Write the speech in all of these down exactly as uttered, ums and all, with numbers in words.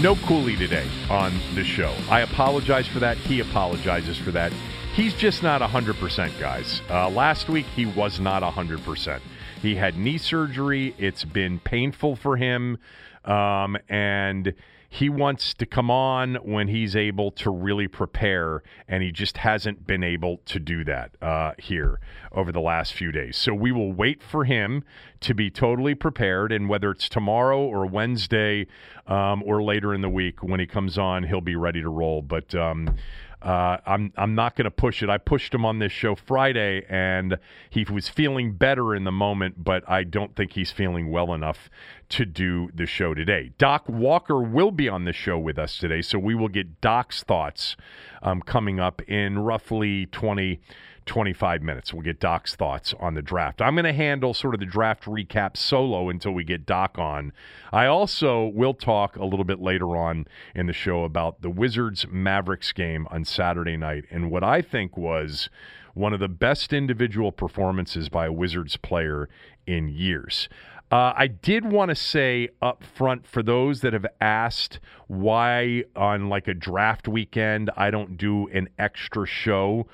No Cooley today on the show. I apologize for that. He apologizes for that. He's just not one hundred percent, guys. Uh, last week, he was not one hundred percent. He had knee surgery. It's been painful for him. Um, and he wants to come on when he's able to really prepare. And he just hasn't been able to do that uh, here over the last few days. So we will wait for him to be totally prepared, and whether it's tomorrow or Wednesday um, or later in the week when he comes on, he'll be ready to roll. But um, uh, I'm I'm not going to push it. I pushed him on this show Friday, and he was feeling better in the moment, but I don't think he's feeling well enough to do the show today. Doc Walker will be on the show with us today, so we will get Doc's thoughts um, coming up in roughly twenty, twenty-five minutes. We'll get Doc's thoughts on the draft. I'm going to handle sort of the draft recap solo until we get Doc on. I also will talk a little bit later on in the show about the Wizards-Mavericks game on Saturday night and what I think was one of the best individual performances by a Wizards player in years. Uh, I did want to say up front, for those that have asked why on like a draft weekend I don't do an extra show,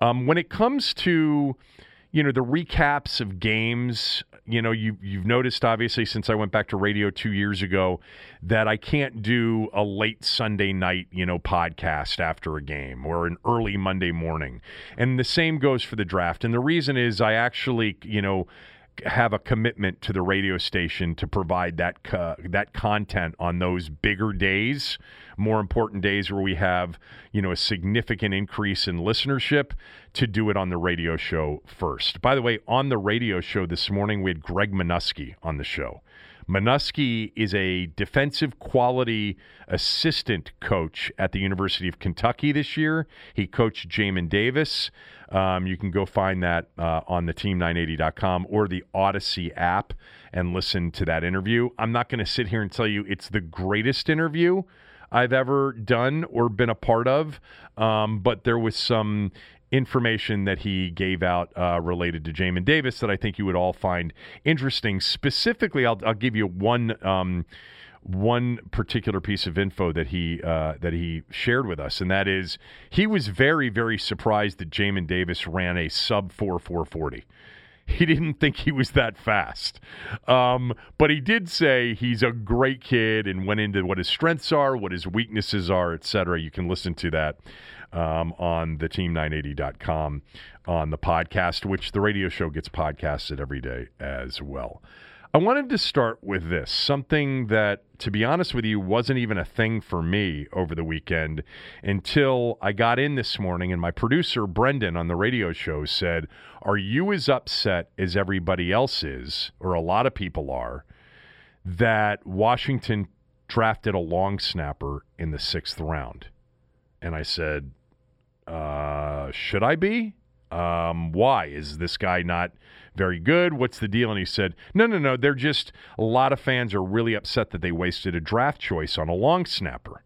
Um, when it comes to, you know, the recaps of games, you know, you, you've noticed, obviously, since I went back to radio two years ago, that I can't do a late Sunday night, you know, podcast after a game or an early Monday morning. And the same goes for the draft. And the reason is I actually, you know, have a commitment to the radio station to provide that co- that content on those bigger days, more important days where we have, you know, a significant increase in listenership, to do it on the radio show first. By the way, on the radio show this morning, we had Greg Manusky on the show. Manusky is a defensive quality assistant coach at the University of Kentucky this year. He coached Jamin Davis. Um, you can go find that uh, on the team nine eighty dot com or the Odyssey app and listen to that interview. I'm not going to sit here and tell you it's the greatest interview I've ever done or been a part of, um, but there was some information that he gave out uh, related to Jamin Davis that I think you would all find interesting. Specifically, I'll, I'll give you one um, one particular piece of info that he uh, that he shared with us, and that is he was very, very surprised that Jamin Davis ran a sub four four forty. He didn't think he was that fast. Um, but he did say he's a great kid and went into what his strengths are, what his weaknesses are, et cetera. You can listen to that um, on the team nine eighty dot com on the podcast, which the radio show gets podcasted every day as well. I wanted to start with this, something that, to be honest with you, wasn't even a thing for me over the weekend until I got in this morning and my producer, Brendan, on the radio show said, "Are you as upset as everybody else is, or a lot of people are, that Washington drafted a long snapper in the sixth round?" And I said, uh, should I be? Um, why? Is this guy not very good? What's the deal? And he said, no, no, no. They're just, a lot of fans are really upset that they wasted a draft choice on a long snapper.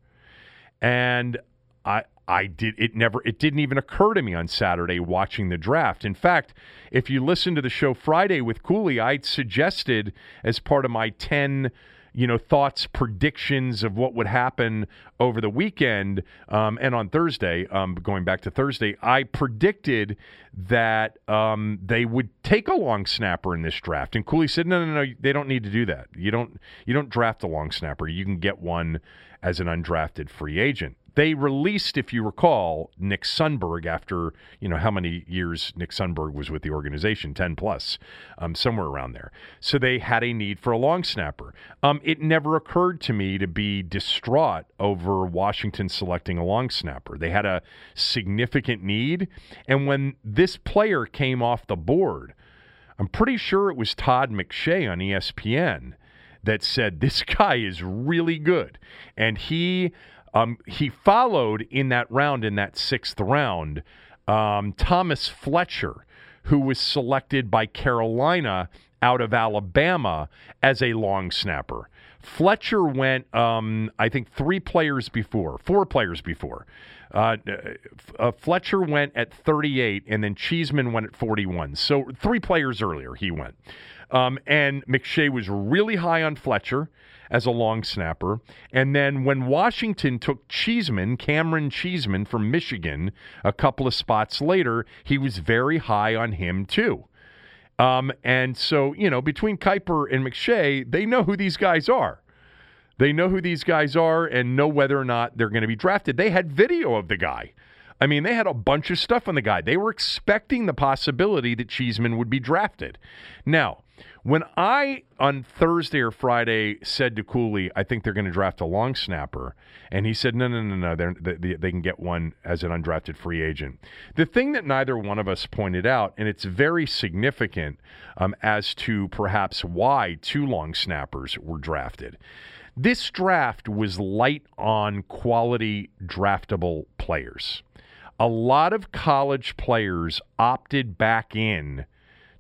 And I I did it never it didn't even occur to me on Saturday watching the draft. In fact, if you listen to the show Friday with Cooley, I suggested as part of my ten you know thoughts predictions of what would happen over the weekend um, and on Thursday. Um, going back to Thursday, I predicted that um, they would take a long snapper in this draft, and Cooley said, "No, no, no, they don't need to do that. You don't you don't draft a long snapper. You can get one as an undrafted free agent." They released, if you recall, Nick Sundberg after, you know, how many years Nick Sundberg was with the organization, ten plus, um, somewhere around there. So they had a need for a long snapper. Um, it never occurred to me to be distraught over Washington selecting a long snapper. They had a significant need. And when this player came off the board, I'm pretty sure it was Todd McShay on E S P N that said, this guy is really good. And he... Um, he followed in that round, in that sixth round, um, Thomas Fletcher, who was selected by Carolina out of Alabama as a long snapper. Fletcher went, um, I think, three players before, four players before. Uh, uh, Fletcher went at thirty-eight, and then Cheeseman went at forty-one. So three players earlier he went. Um, and McShay was really high on Fletcher as a long snapper. And then when Washington took Cheeseman, Cameron Cheeseman from Michigan, a couple of spots later, he was very high on him too. Um, and so, you know, between Kuiper and McShay, they know who these guys are. They know who these guys are and know whether or not they're going to be drafted. They had video of the guy. I mean, they had a bunch of stuff on the guy. They were expecting the possibility that Cheeseman would be drafted. Now, when I, on Thursday or Friday, said to Cooley, I think they're going to draft a long snapper, and he said, no, no, no, no, they, they, they can get one as an undrafted free agent. The thing that neither one of us pointed out, and it's very significant um, as to perhaps why two long snappers were drafted. This draft was light on quality draftable players. A lot of college players opted back in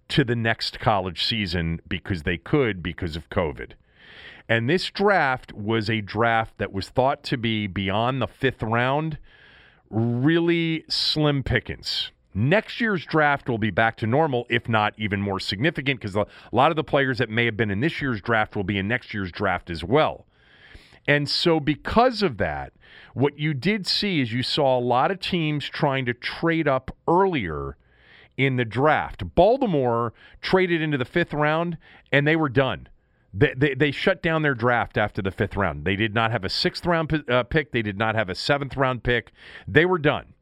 to the next college season because they could because of COVID. And this draft was a draft that was thought to be beyond the fifth round, really slim pickings. Next year's draft will be back to normal, if not even more significant, because a lot of the players that may have been in this year's draft will be in next year's draft as well. And so because of that, what you did see is you saw a lot of teams trying to trade up earlier in the draft. Baltimore traded into the fifth round, and they were done. They, they, they shut down their draft after the fifth round. They did not have a sixth round uh, pick. They did not have a seventh round pick. They were done.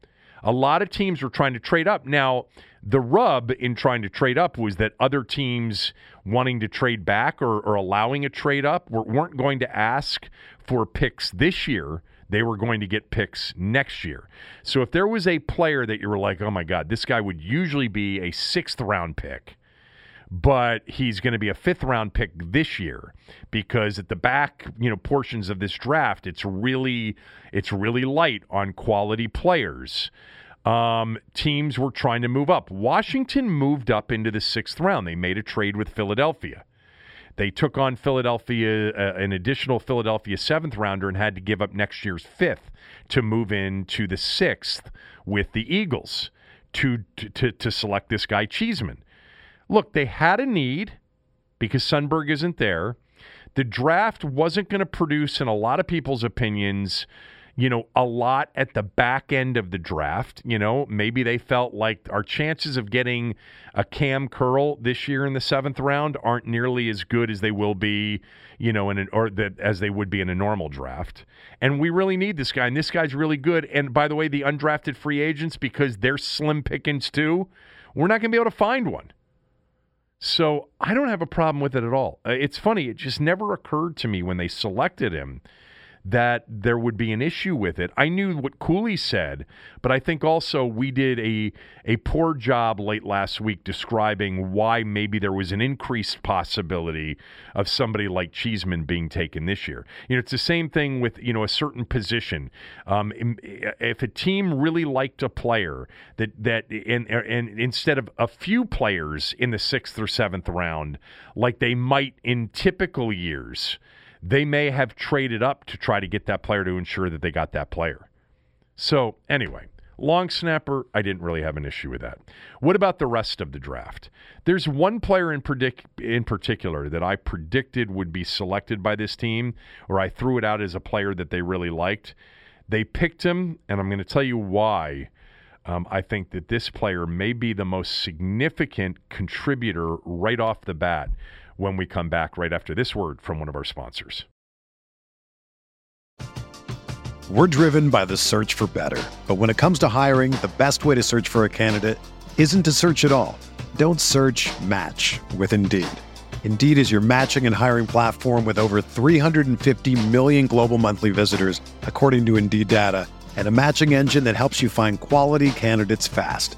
A lot of teams were trying to trade up. Now, the rub in trying to trade up was that other teams wanting to trade back or, or allowing a trade up weren't going to ask for picks this year. They were going to get picks next year. So if there was a player that you were like, oh, my God, this guy would usually be a sixth-round pick, but he's going to be a fifth-round pick this year because at the back, you know, portions of this draft, it's really it's really light on quality players. Um, teams were trying to move up. Washington moved up into the sixth round. They made a trade with Philadelphia. They took on Philadelphia, uh, an additional Philadelphia seventh rounder, and had to give up next year's fifth to move into the sixth with the Eagles to to to select this guy Cheeseman. Look, they had a need because Sundberg isn't there. The draft wasn't going to produce, in a lot of people's opinions, you know, a lot at the back end of the draft. You know, maybe they felt like our chances of getting a Cam Curl this year in the seventh round aren't nearly as good as they will be, you know, in an, or that as they would be in a normal draft. And we really need this guy, and this guy's really good. And by the way, the undrafted free agents, because they're slim pickings too, we're not going to be able to find one. So I don't have a problem with it at all. It's funny, it just never occurred to me when they selected him that there would be an issue with it. I knew what Cooley said, but I think also we did a a poor job late last week describing why maybe there was an increased possibility of somebody like Cheeseman being taken this year. You know, it's the same thing with, you know, a certain position. Um, if a team really liked a player that that and and instead of a few players in the sixth or seventh round, like they might in typical years, they may have traded up to try to get that player to ensure that they got that player. So anyway, long snapper, I didn't really have an issue with that. What about the rest of the draft? There's one player in predict in particular that I predicted would be selected by this team, or I threw it out as a player that they really liked. They picked him, and I'm going to tell you why. Um, I think that this player may be the most significant contributor right off the bat when we come back right after this word from one of our sponsors. We're driven by the search for better. But when it comes to hiring, the best way to search for a candidate isn't to search at all. Don't search, match with Indeed. Indeed is your matching and hiring platform with over three hundred fifty million global monthly visitors, according to Indeed data, and a matching engine that helps you find quality candidates fast.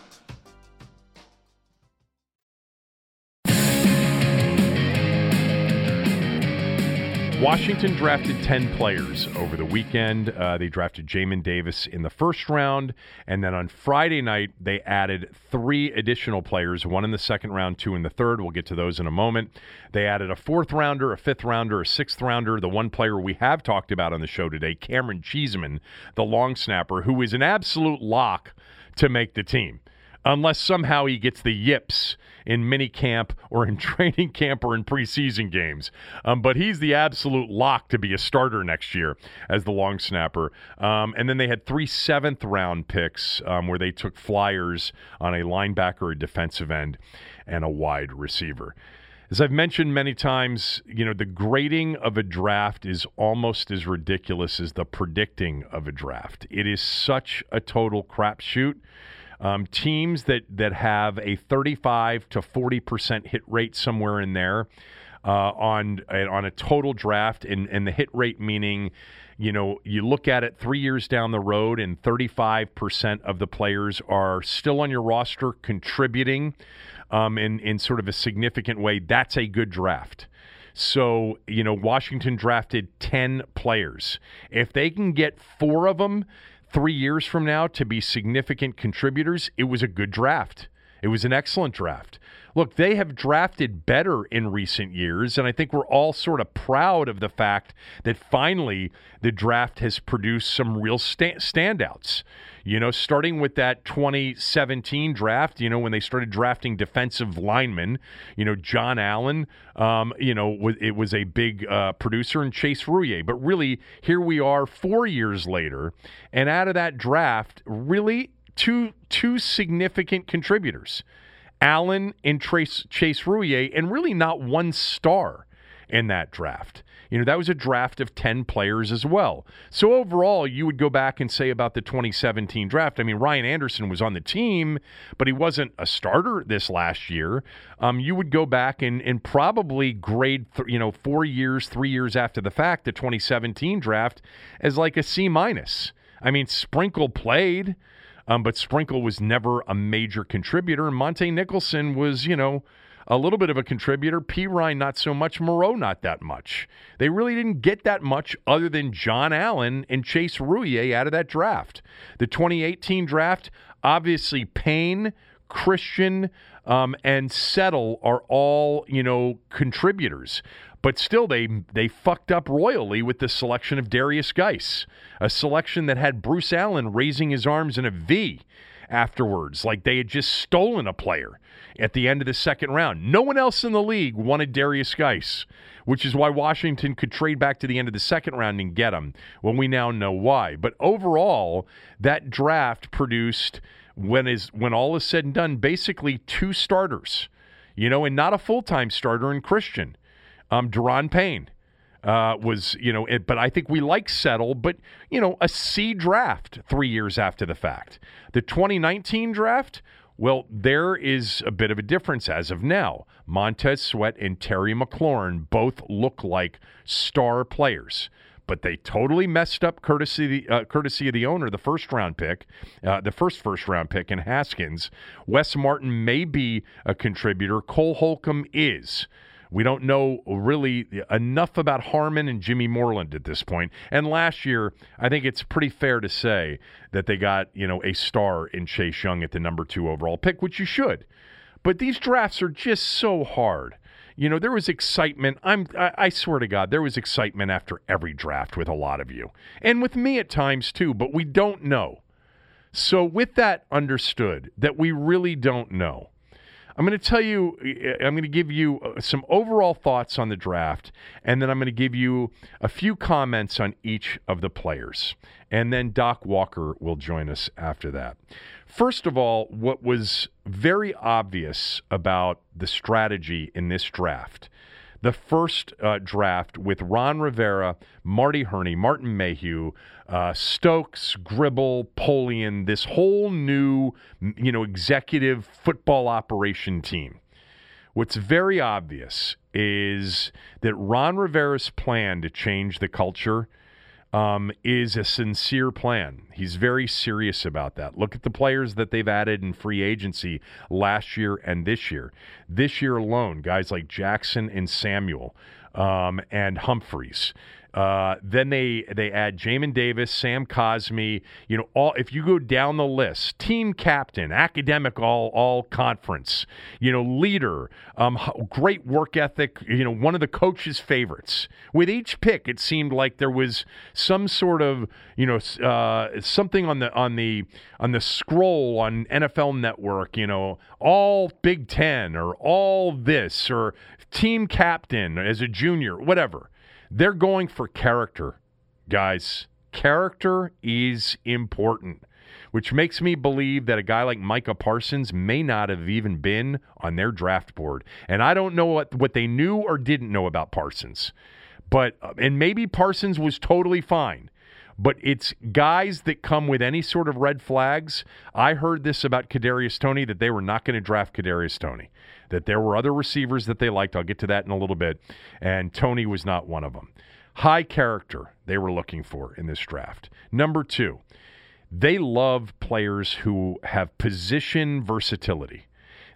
Washington drafted ten players over the weekend. Uh, they drafted Jamin Davis in the first round, and then on Friday night, they added three additional players, one in the second round, two in the third. We'll get to those in a moment. They added a fourth rounder, a fifth rounder, a sixth rounder, the one player we have talked about on the show today, Cameron Cheeseman, the long snapper, who is an absolute lock to make the team, unless somehow he gets the yips in mini camp or in training camp or in preseason games. Um, but he's the absolute lock to be a starter next year as the long snapper. Um, and then they had three seventh round picks um, where they took flyers on a linebacker, a defensive end, and a wide receiver. As I've mentioned many times, you know, the grading of a draft is almost as ridiculous as the predicting of a draft. It is such a total crapshoot. Um, teams that, that have a thirty-five to forty percent hit rate somewhere in there uh, on on a total draft, and, and the hit rate meaning, you know, you look at it three years down the road and thirty-five percent of the players are still on your roster contributing um, in, in sort of a significant way. That's a good draft. So, you know, Washington drafted ten players. If they can get four of them three years from now to be significant contributors, it was a good draft. It was an excellent draft. Look, they have drafted better in recent years, and I think we're all sort of proud of the fact that finally the draft has produced some real sta- standouts. You know, starting with that twenty seventeen draft, you know, when they started drafting defensive linemen, you know, John Allen, um, you know, w- it was a big uh, producer, and Chase Roullier. But really, here we are four years later, and out of that draft, really two two significant contributors, Allen and Trace, Chase Roullier, and really not one star in that draft. You know, that was a draft of ten players as well. So overall, you would go back and say about the twenty seventeen draft, I mean, Ryan Anderson was on the team, but he wasn't a starter this last year. Um, you would go back and, and probably grade, th- you know, four years, three years after the fact, the twenty seventeen draft as like a C minus. I mean, Sprinkle played, um, but Sprinkle was never a major contributor. And Monte Nicholson was, you know, a little bit of a contributor. P. Ryan, not so much. Moreau, not that much. They really didn't get that much other than John Allen and Chase Roullier out of that draft. The twenty eighteen draft, obviously Payne, Christian, um, and Settle are all, you know, contributors. But still, they they fucked up royally with the selection of Darius Guice, a selection that had Bruce Allen raising his arms in a V afterwards, like they had just stolen a player at the end of the second round. No one else in the league wanted Darius Guice, which is why Washington could trade back to the end of the second round and get him, when we now know why. But overall, that draft produced, when is when all is said and done, basically two starters, you know, and not a full-time starter in Christian, um, Deron Payne, uh, was, you know, it, but I think we like Settle, but, you know, a C draft three years after the fact. The twenty nineteen draft, well, there is a bit of a difference as of now. Montez Sweat and Terry McLaurin both look like star players, but they totally messed up courtesy uh, courtesy of the owner, the first round pick, uh, the first first round pick in Haskins. Wes Martin may be a contributor. Cole Holcomb is. We don't know really enough about Harmon and Jimmy Moreland at this point. And last year, I think it's pretty fair to say that they got, you know, a star in Chase Young at the number two overall pick, which you should. But these drafts are just so hard. You know, there was excitement. I'm, I, I swear to God, there was excitement after every draft with a lot of you. And with me at times too, but we don't know. So with that understood, that we really don't know, I'm going to tell you, I'm going to give you some overall thoughts on the draft, and then I'm going to give you a few comments on each of the players. And then Doc Walker will join us after that. First of all, what was very obvious about the strategy in this draft, the first uh, draft with Ron Rivera, Marty Herney, Martin Mayhew, uh, Stokes, Gribble, Polian, this whole new, you know, executive football operation team. What's very obvious is that Ron Rivera's plan to change the culture um, is a sincere plan. He's very serious about that. Look at the players that they've added in free agency last year and this year. This year alone, guys like Jackson and Samuel um, and Humphreys. Uh, then they they add Jamin Davis, Sam Cosmi. You know, all if you go down the list, team captain, academic all all conference. You know, leader, um, great work ethic. You know, one of the coach's favorites. With each pick, it seemed like there was some sort of you know uh, something on the on the on the scroll on N F L Network. You know, all Big Ten or all this or team captain as a junior, whatever. They're going for character, guys. Character is important, which makes me believe that a guy like Micah Parsons may not have even been on their draft board. And I don't know what, what they knew or didn't know about Parsons. But and maybe Parsons was totally fine. But it's guys that come with any sort of red flags. I heard this about Kadarius Toney, that they were not going to draft Kadarius Toney, that there were other receivers that they liked. I'll get to that in a little bit. And Toney was not one of them. High character they were looking for in this draft. Number two, they love players who have position versatility.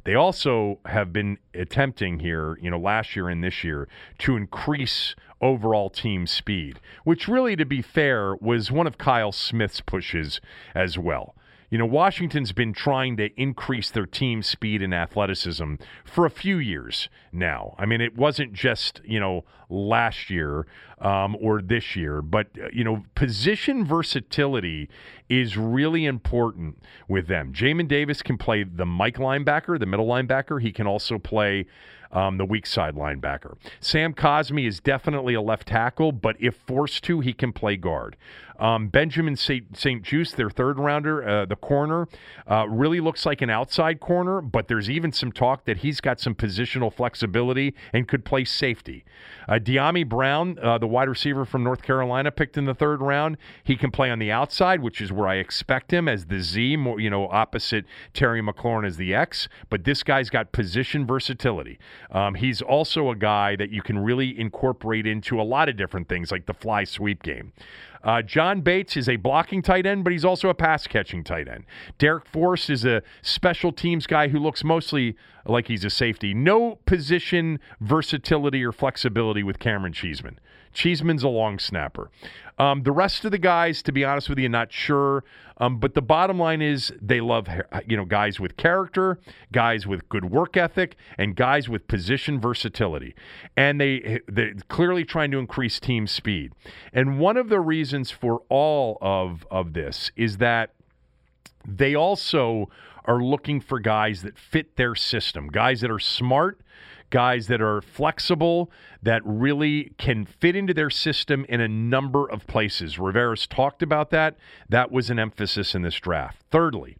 They also have been attempting here, you know, last year and this year to increase overall team speed, which really, to be fair, was one of Kyle Smith's pushes as well. You know, Washington's been trying to increase their team speed and athleticism for a few years now. I mean, it wasn't just, you know, last year um, or this year, but, you know, position versatility is really important with them. Jamin Davis can play the Mike linebacker, the middle linebacker. He can also play Um, the weak side linebacker. Sam Cosmi is definitely a left tackle, but if forced to, he can play guard. Um, Benjamin Saint Juste, their third rounder, uh, the corner, uh, really looks like an outside corner, but there's even some talk that he's got some positional flexibility and could play safety. Uh, Dyami Brown, uh, the wide receiver from North Carolina, picked in the third round. He can play on the outside, which is where I expect him as the Z, more, you know, opposite Terry McLaurin as the X, but this guy's got position versatility. Um, he's also a guy that you can really incorporate into a lot of different things, like the fly sweep game. Uh, John Bates is a blocking tight end, but he's also a pass-catching tight end. Derek Forrest is a special teams guy who looks mostly like he's a safety. No position versatility or flexibility with Cameron Cheeseman. Cheeseman's a long snapper. Um, the rest of the guys, to be honest with you, not sure. Um, but the bottom line is they love, you know, guys with character, guys with good work ethic, and guys with position versatility. And they, they're clearly trying to increase team speed. And one of the reasons for all of, of this is that they also are looking for guys that fit their system, guys that are smart, guys that are flexible, that really can fit into their system in a number of places. Rivera's talked about that. That was an emphasis in this draft. Thirdly,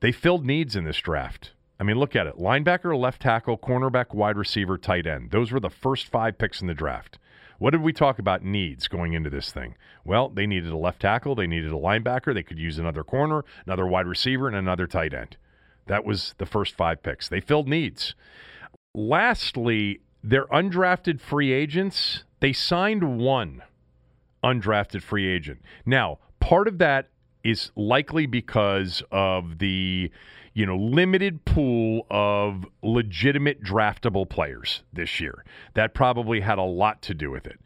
they filled needs in this draft. I mean, look at it. Linebacker, left tackle, cornerback, wide receiver, tight end. Those were the first five picks in the draft. What did we talk about needs going into this thing? Well, they needed a left tackle. They needed a linebacker. They could use another corner, another wide receiver, and another tight end. That was the first five picks. They filled needs. Lastly, their undrafted free agents, they signed one undrafted free agent. Now, part of that is likely because of the, you know, limited pool of legitimate draftable players this year. That probably had a lot to do with it.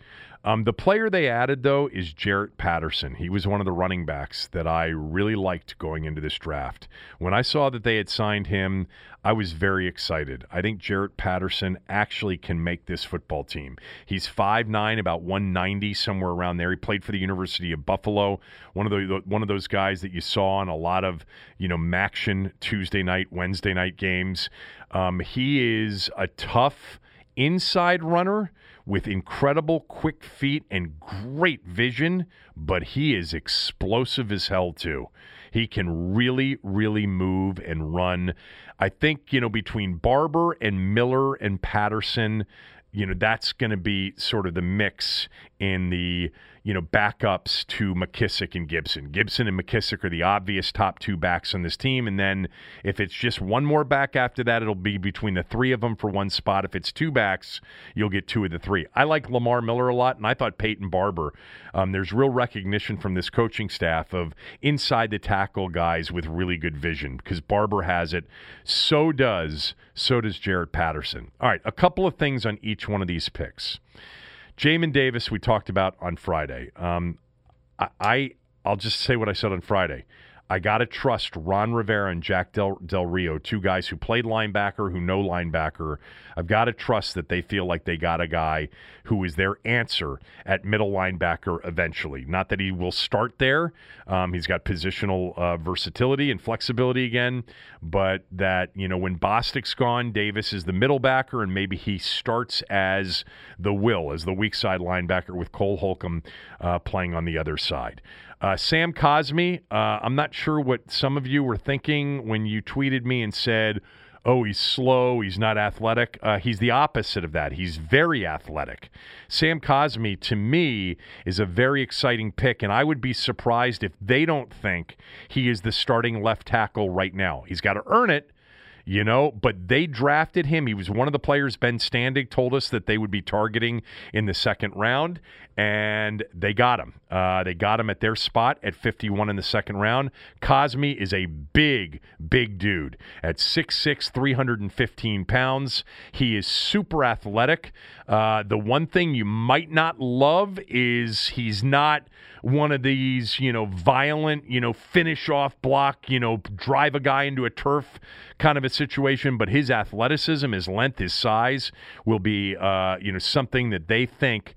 Um, the player they added, though, is Jarret Patterson. He was one of the running backs that I really liked going into this draft. When I saw that they had signed him, I was very excited. I think Jarret Patterson actually can make this football team. He's five nine, about one ninety, somewhere around there. He played for the University of Buffalo, one of the one of those guys that you saw on a lot of, you know, Maction Tuesday night, Wednesday night games. Um, he is a tough inside runner with incredible quick feet and great vision, but he is explosive as hell too. He can really, really move and run. I think, you know, between Barber and Miller and Patterson, you know, that's going to be sort of the mix in the, you know, backups to McKissick and Gibson. Gibson and McKissick are the obvious top two backs on this team. And then if it's just one more back after that, it'll be between the three of them for one spot. If it's two backs, you'll get two of the three. I like Lamar Miller a lot, and I thought Peyton Barber. Um, there's real recognition from this coaching staff of inside the tackle guys with really good vision, because Barber has it. So does, so does Jarret Patterson. All right, a couple of things on each one of these picks. Jamin Davis, we talked about on Friday. Um, I, I, I'll just say what I said on Friday. I got to trust Ron Rivera and Jack Del, Del Rio, two guys who played linebacker, who know linebacker. I've got to trust that they feel like they got a guy who is their answer at middle linebacker eventually. Not that he will start there. Um, he's got positional uh, versatility and flexibility again, but that, you know, when Bostic's gone, Davis is the middle backer, and maybe he starts as the will, as the weak side linebacker with Cole Holcomb uh, playing on the other side. Uh, Sam Cosmi, uh, I'm not sure what some of you were thinking when you tweeted me and said, oh, he's slow, he's not athletic. Uh, he's the opposite of that. He's very athletic. Sam Cosmi, to me, is a very exciting pick, and I would be surprised if they don't think he is the starting left tackle right now. He's got to earn it. You know, but they drafted him. He was one of the players Ben Standing told us that they would be targeting in the second round, and they got him. Uh, they got him at their spot at fifty-one in the second round. Cosmi is a big, big dude. At six six, three hundred fifteen pounds, he is super athletic. Uh, the one thing you might not love is he's not one of these, you know, violent, you know, finish off block, you know, drive a guy into a turf kind of a situation, but his athleticism, his length, his size will be, uh, you know, something that they think.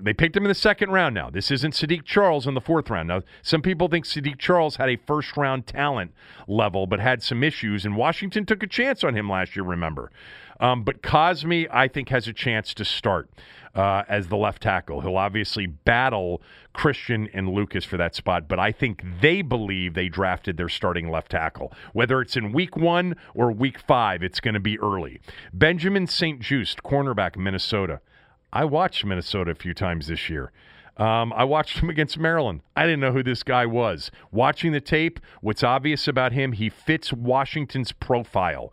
They picked him in the second round now. This isn't Sadiq Charles in the fourth round. Now, some people think Sadiq Charles had a first-round talent level but had some issues, and Washington took a chance on him last year, remember. Um, but Cosmi, I think, has a chance to start uh, as the left tackle. He'll obviously battle Christian and Lucas for that spot, but I think they believe they drafted their starting left tackle. Whether it's in week one or week five, it's going to be early. Benjamin Saint-Juste, cornerback, Minnesota. I watched Minnesota a few times this year. Um, I watched him against Maryland. I didn't know who this guy was. Watching the tape, what's obvious about him, he fits Washington's profile.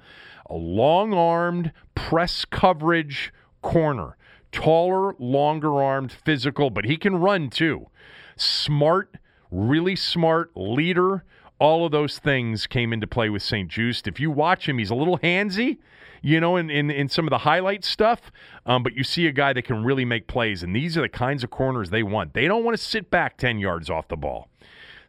A long-armed, press coverage corner. Taller, longer-armed, physical, but he can run too. Smart, really smart leader. All of those things came into play with Saint-Juste. If you watch him, he's a little handsy, you know, in, in, in some of the highlight stuff, um, but you see a guy that can really make plays, and these are the kinds of corners they want. They don't want to sit back ten yards off the ball.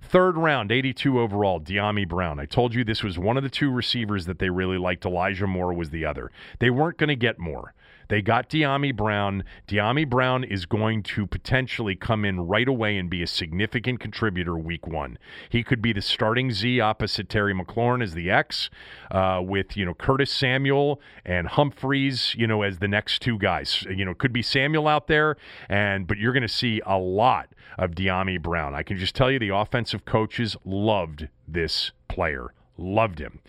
Third round, eighty-two overall, Dyami Brown. I told you this was one of the two receivers that they really liked. Elijah Moore was the other. They weren't going to get Moore. They got Dyami Brown. Dyami Brown is going to potentially come in right away and be a significant contributor week one. He could be the starting Z opposite Terry McLaurin as the X, uh, with, you know, Curtis Samuel and Humphreys, you know, as the next two guys. You know, could be Samuel out there, and but you're going to see a lot of Dyami Brown. I can just tell you the offensive coaches loved this player, loved him.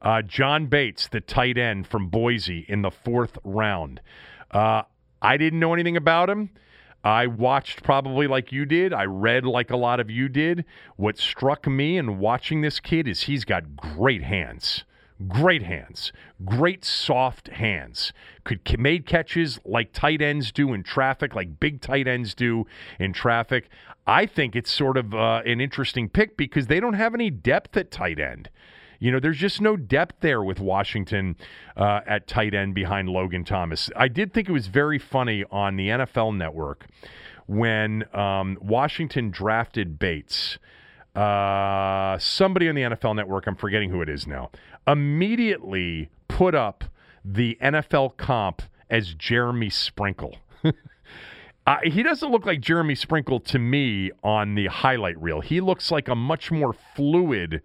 Uh, John Bates, the tight end from Boise in the fourth round. Uh, I didn't know anything about him. I watched probably like you did. I read like a lot of you did. What struck me in watching this kid is he's got great hands. Great hands. Great soft hands. Could made catches like tight ends do in traffic, like big tight ends do in traffic. I think it's sort of uh, an interesting pick because they don't have any depth at tight end. You know, there's just no depth there with Washington uh, at tight end behind Logan Thomas. I did think it was very funny on the N F L Network when um, Washington drafted Bates. Uh, somebody on the N F L Network, I'm forgetting who it is now, immediately put up the N F L comp as Jeremy Sprinkle. Uh, he doesn't look like Jeremy Sprinkle to me on the highlight reel. He looks like a much more fluid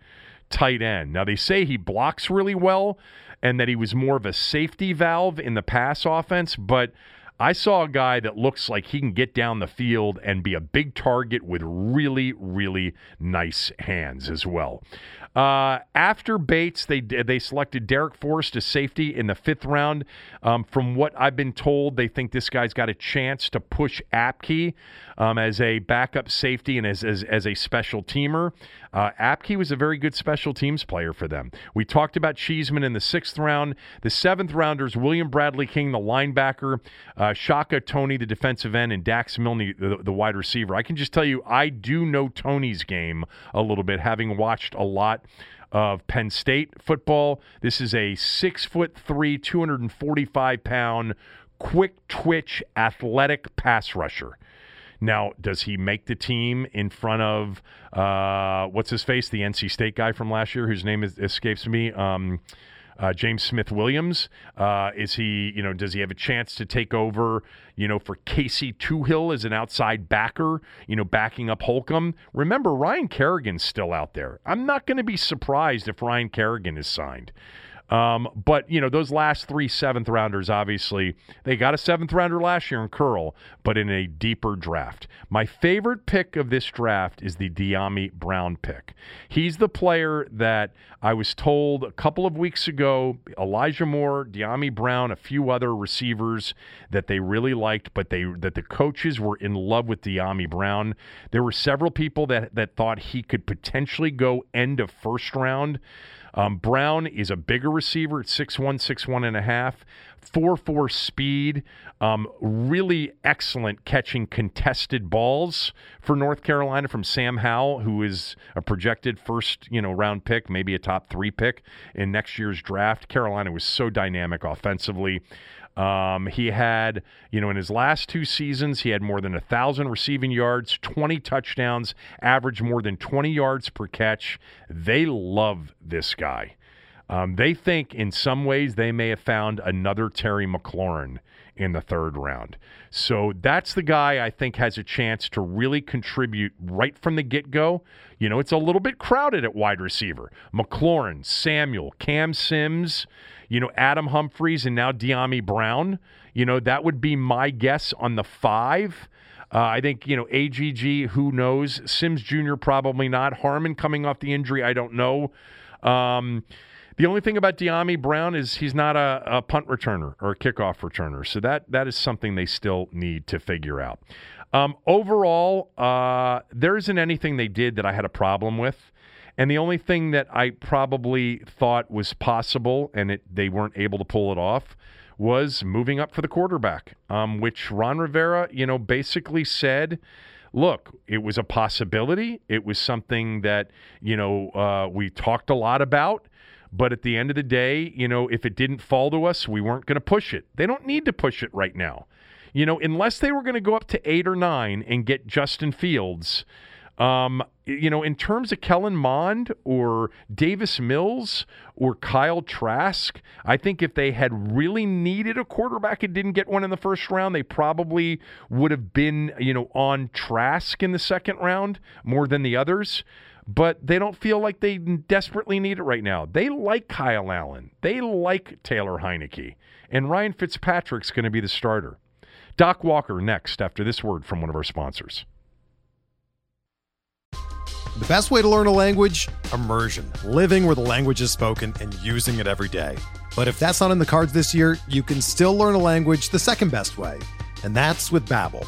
tight end. Now, they say he blocks really well and that he was more of a safety valve in the pass offense, but I saw a guy that looks like he can get down the field and be a big target with really, really nice hands as well. Uh, after Bates, they they selected Derek Forrest as safety in the fifth round. Um, from what I've been told, they think this guy's got a chance to push Apke um, as a backup safety and as as, as a special teamer. Uh, Apke was a very good special teams player for them. We talked about Cheeseman in the sixth round. The seventh rounders, William Bradley King, the linebacker, uh, Shaka Toney, the defensive end, and Dax Milne, the, the wide receiver. I can just tell you, I do know Toney's game a little bit, having watched a lot of Penn State football. This is a six foot three, two hundred forty-five pound, quick twitch, athletic pass rusher. Now, does he make the team in front of, uh, what's his face, the N C State guy from last year whose name is, escapes me, um, uh, James Smith-Williams? Uh, is he, you know, does he have a chance to take over, you know, for Casey Tuhill as an outside backer, you know, backing up Holcomb? Remember, Ryan Kerrigan's still out there. I'm not going to be surprised if Ryan Kerrigan is signed. Um, but, you know, those last three seventh rounders, obviously, they got a seventh rounder last year in Curl, but in a deeper draft. My favorite pick of this draft is the Dyami Brown pick. He's the player that I was told a couple of weeks ago, Elijah Moore, Dyami Brown, a few other receivers that they really liked, but they that the coaches were in love with Dyami Brown. There were several people that, that thought he could potentially go end of first round. Um, Brown is a bigger receiver at six one, six one and a half, four four speed, um, really excellent catching contested balls for North Carolina from Sam Howell, who is a projected first, you know, round pick, maybe a top three pick in next year's draft. Carolina was so dynamic offensively. Um, he had, you know, in his last two seasons, he had more than one thousand receiving yards, twenty touchdowns, averaged more than twenty yards per catch. They love this guy. Um, they think in some ways they may have found another Terry McLaurin in the third round. So that's the guy I think has a chance to really contribute right from the get-go. You know, it's a little bit crowded at wide receiver. McLaurin, Samuel, Cam Sims, you know, Adam Humphreys, and now Dyami Brown. You know, that would be my guess on the five. Uh, I think, you know, A G G, who knows? Sims Junior, probably not. Harmon coming off the injury, I don't know. Um, the only thing about Dyami Brown is he's not a, a punt returner or a kickoff returner. So that that is something they still need to figure out. Um, overall, uh, there isn't anything they did that I had a problem with. And the only thing that I probably thought was possible, and it, they weren't able to pull it off, was moving up for the quarterback, um, which Ron Rivera, you know, basically said, look, it was a possibility. It was something that, you know, uh, we talked a lot about. But at the end of the day, you know, if it didn't fall to us, we weren't going to push it. They don't need to push it right now. You know, unless they were going to go up to eight or nine and get Justin Fields, um, you know, in terms of Kellen Mond or Davis Mills or Kyle Trask, I think if they had really needed a quarterback and didn't get one in the first round, they probably would have been, you know, on Trask in the second round more than the others. But they don't feel like they desperately need it right now. They like Kyle Allen. They like Taylor Heineke. And Ryan Fitzpatrick's going to be the starter. Doc Walker next after this word from one of our sponsors. The best way to learn a language? Immersion. Living where the language is spoken and using it every day. But if that's not in the cards this year, you can still learn a language the second best way. And that's with Babbel.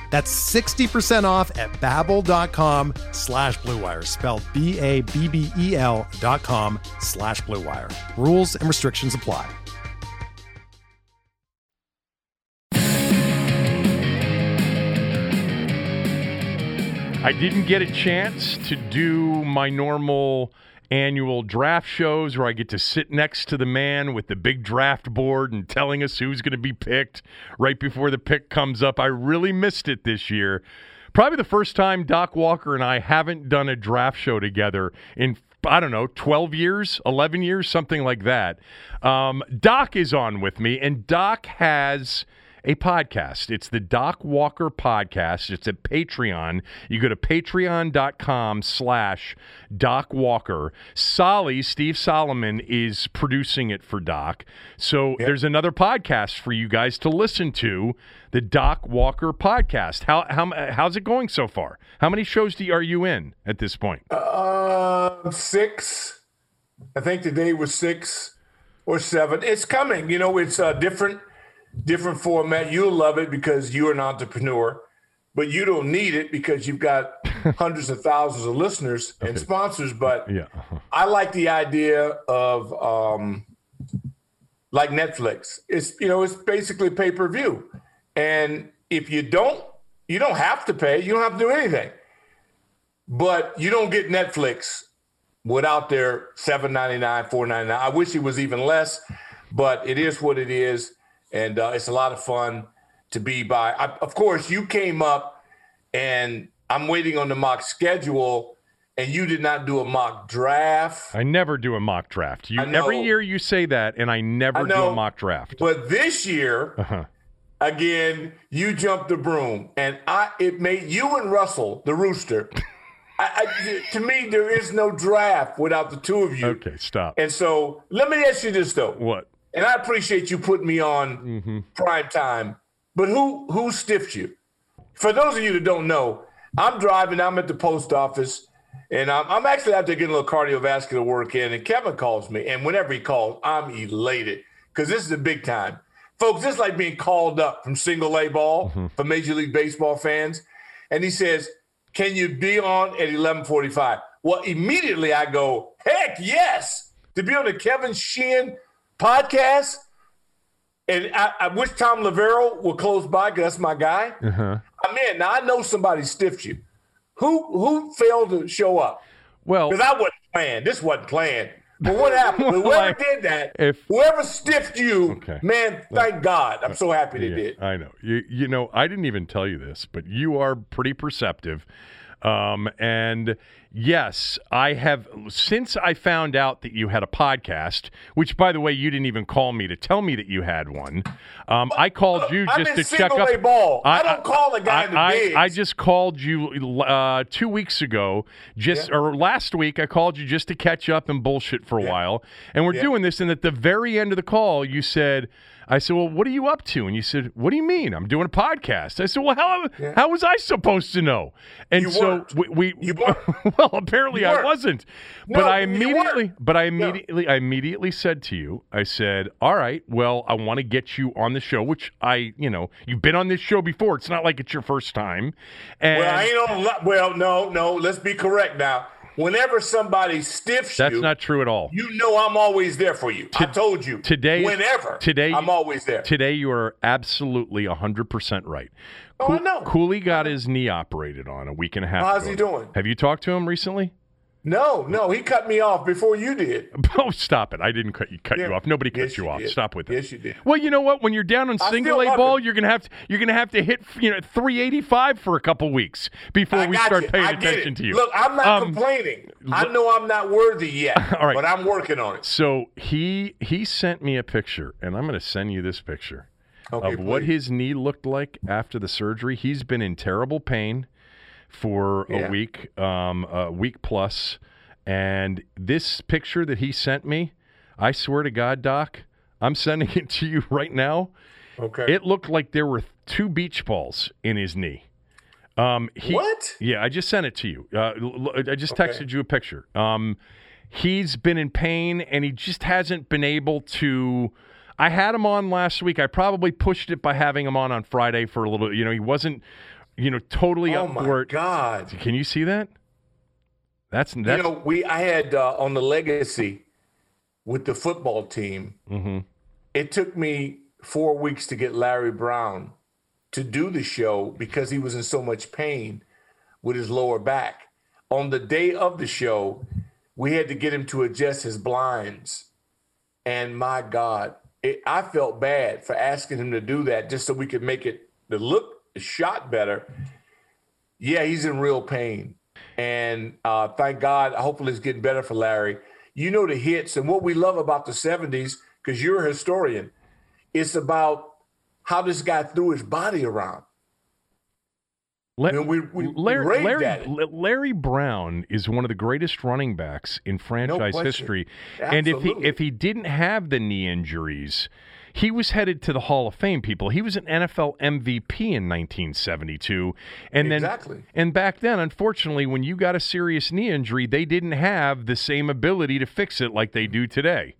That's sixty percent off at babbel.com slash bluewire, spelled B A B B E L dot com slash bluewire. Rules and restrictions apply. I didn't get a chance to do my normal annual draft shows where I get to sit next to the man with the big draft board and telling us who's going to be picked right before the pick comes up. I really missed it this year. Probably the first time Doc Walker and I haven't done a draft show together in, I don't know, twelve years, eleven years, something like that. Um, Doc is on with me, and Doc has a podcast. It's the Doc Walker Podcast. It's at Patreon. You go to patreon.com slash Doc Walker. Solly, Steve Solomon, is producing it for Doc. So yep. There's another podcast for you guys to listen to, the Doc Walker Podcast. How how How's it going so far? How many shows do you, are you in at this point? Uh, six. I think today was six or seven. It's coming. You know, it's uh, different. Different format. You'll love it because you're an entrepreneur, but you don't need it because you've got hundreds of thousands of listeners and okay. sponsors. But yeah. I like the idea of um, like Netflix. It's, you know, it's basically pay-per-view. And if you don't, you don't have to pay. You don't have to do anything. But you don't get Netflix without their seven ninety-nine, four ninety-nine. I wish it was even less, but it is what it is. And uh, it's a lot of fun to be by. I, of course, you came up, and I'm waiting on the mock schedule, and you did not do a mock draft. I never do a mock draft. You every year you say that, and I never I know, do a mock draft. But this year, uh-huh. again, you jumped the broom, and I it made you and Russell, the rooster. I, I, to me, there is no draft without the two of you. Okay, stop. And so let me ask you this, though. What? And I appreciate you putting me on mm-hmm. prime time, but who who stiffed you? For those of you that don't know, I'm driving. I'm at the post office, and I'm, I'm actually out there getting a little cardiovascular work in, and Kevin calls me, and whenever he calls, I'm elated because this is the big time. Folks, this is like being called up from single-A ball mm-hmm. for Major League Baseball fans, and he says, can you be on at eleven forty-five? Well, immediately I go, heck yes, to be on the Kevin Sheehan podcast, and I, I wish Tom Lavero were close by because that's my guy. Uh-huh. I'm in. Now, I know somebody stiffed you. Who who failed to show up? Well, because I wasn't playing. This wasn't playing. But what happened? Well, whoever I, did that, if, whoever stiffed you, okay. man, thank well, God. I'm so happy they yeah, did. I know. You, you know, I didn't even tell you this, but you are pretty perceptive. Um, and yes, I have, since I found out that you had a podcast, which by the way, you didn't even call me to tell me that you had one. Um, I called you just I'm in to check up. Ball. I, I don't call a guy. I, in the I, I just called you, uh, two weeks ago, just, yeah. or last week, I called you just to catch up and bullshit for a yeah. while. And we're yeah. doing this. And at the very end of the call, you said, I said, well, what are you up to? And you said, what do you mean? I'm doing a podcast. I said, well, how yeah. how was I supposed to know? And you so we, we you well, apparently you I wasn't. No, but I immediately but I immediately no. I immediately said to you, I said, all right, well, I want to get you on the show, which I, you know, you've been on this show before. It's not like it's your first time. And well, I ain't on lo- well, no, no, let's be correct now. Whenever somebody stiffs you, that's not true at all. You know I'm always there for you. T- I told you. Today, whenever. Today, I'm always there. Today, you are absolutely one hundred percent right. Oh, Co- I know. Cooley got his knee operated on a week and a half ago. How's he doing? Have you talked to him recently? No, no, he cut me off before you did. Oh, stop it. I didn't cut you, cut yeah. you off. Nobody cuts yes, you, you off. Stop with it. Yes, you did. Well, you know what? When you're down on single A ball, you're going to have to you're going to have to hit, you know, three eighty-five for a couple weeks before I we start you. paying I attention to you. Look, I'm not um, complaining. I know I'm not worthy yet, all right. but I'm working on it. So he he sent me a picture, and I'm going to send you this picture okay, of please. what his knee looked like after the surgery. He's been in terrible pain for yeah. a week, um, a week plus. And this picture that he sent me, I swear to God, Doc, I'm sending it to you right now. Okay. It looked like there were two beach balls in his knee. Um, he, what? Yeah, I just sent it to you. Uh, I just texted okay. you a picture. Um, he's been in pain, and he just hasn't been able to... I had him on last week. I probably pushed it by having him on on Friday for a little... You know, he wasn't... You know, totally oh up for it. Oh, my God. Can you see that? That's, that's... You know, we, I had uh, on the Legacy with the football team, mm-hmm. it took me four weeks to get Larry Brown to do the show because he was in so much pain with his lower back. On the day of the show, we had to get him to adjust his blinds. And, my God, it, I felt bad for asking him to do that just so we could make it the look shot better. Yeah, he's in real pain, and uh thank God, hopefully it's getting better for Larry. You know, the hits and what we love about the seventies, because you're a historian, it's about how this guy threw his body around. Let, and we, we, Larry, we Larry, at it. Larry Brown is one of the greatest running backs in franchise no history. Absolutely. And if he if he didn't have the knee injuries, he was headed to the Hall of Fame, people. He was an N F L M V P in nineteen seventy-two. And exactly. then, and back then, unfortunately, when you got a serious knee injury, they didn't have the same ability to fix it like they do today.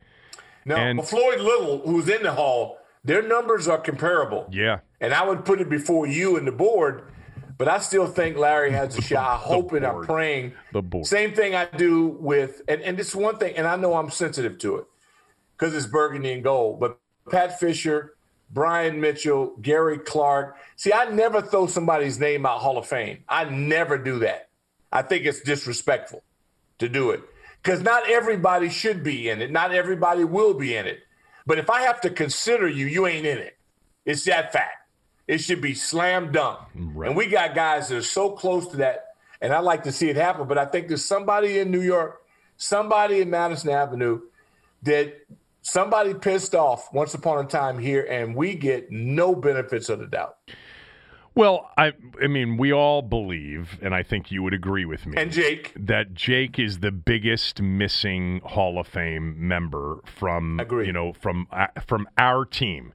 Now, and, Floyd Little, who's in the Hall, their numbers are comparable. Yeah. And I would put it before you and the board, but I still think Larry has a shot. I hope and I'm praying. The board. Same thing I do with, and, and it's one thing, and I know I'm sensitive to it because it's burgundy and gold, but Pat Fisher, Brian Mitchell, Gary Clark. See, I never throw somebody's name out Hall of Fame. I never do that. I think it's disrespectful to do it because not everybody should be in it. Not everybody will be in it. But if I have to consider you, you ain't in it. It's that fact. It should be slam dunk. Right. And we got guys that are so close to that, and I like to see it happen. But I think there's somebody in New York, somebody in Madison Avenue that – somebody pissed off once upon a time here, and we get no benefits of the doubt. Well, I I mean, we all believe, and I think you would agree with me, and Jake, that Jake is the biggest missing Hall of Fame member from, Agreed. you know, from uh, from our team.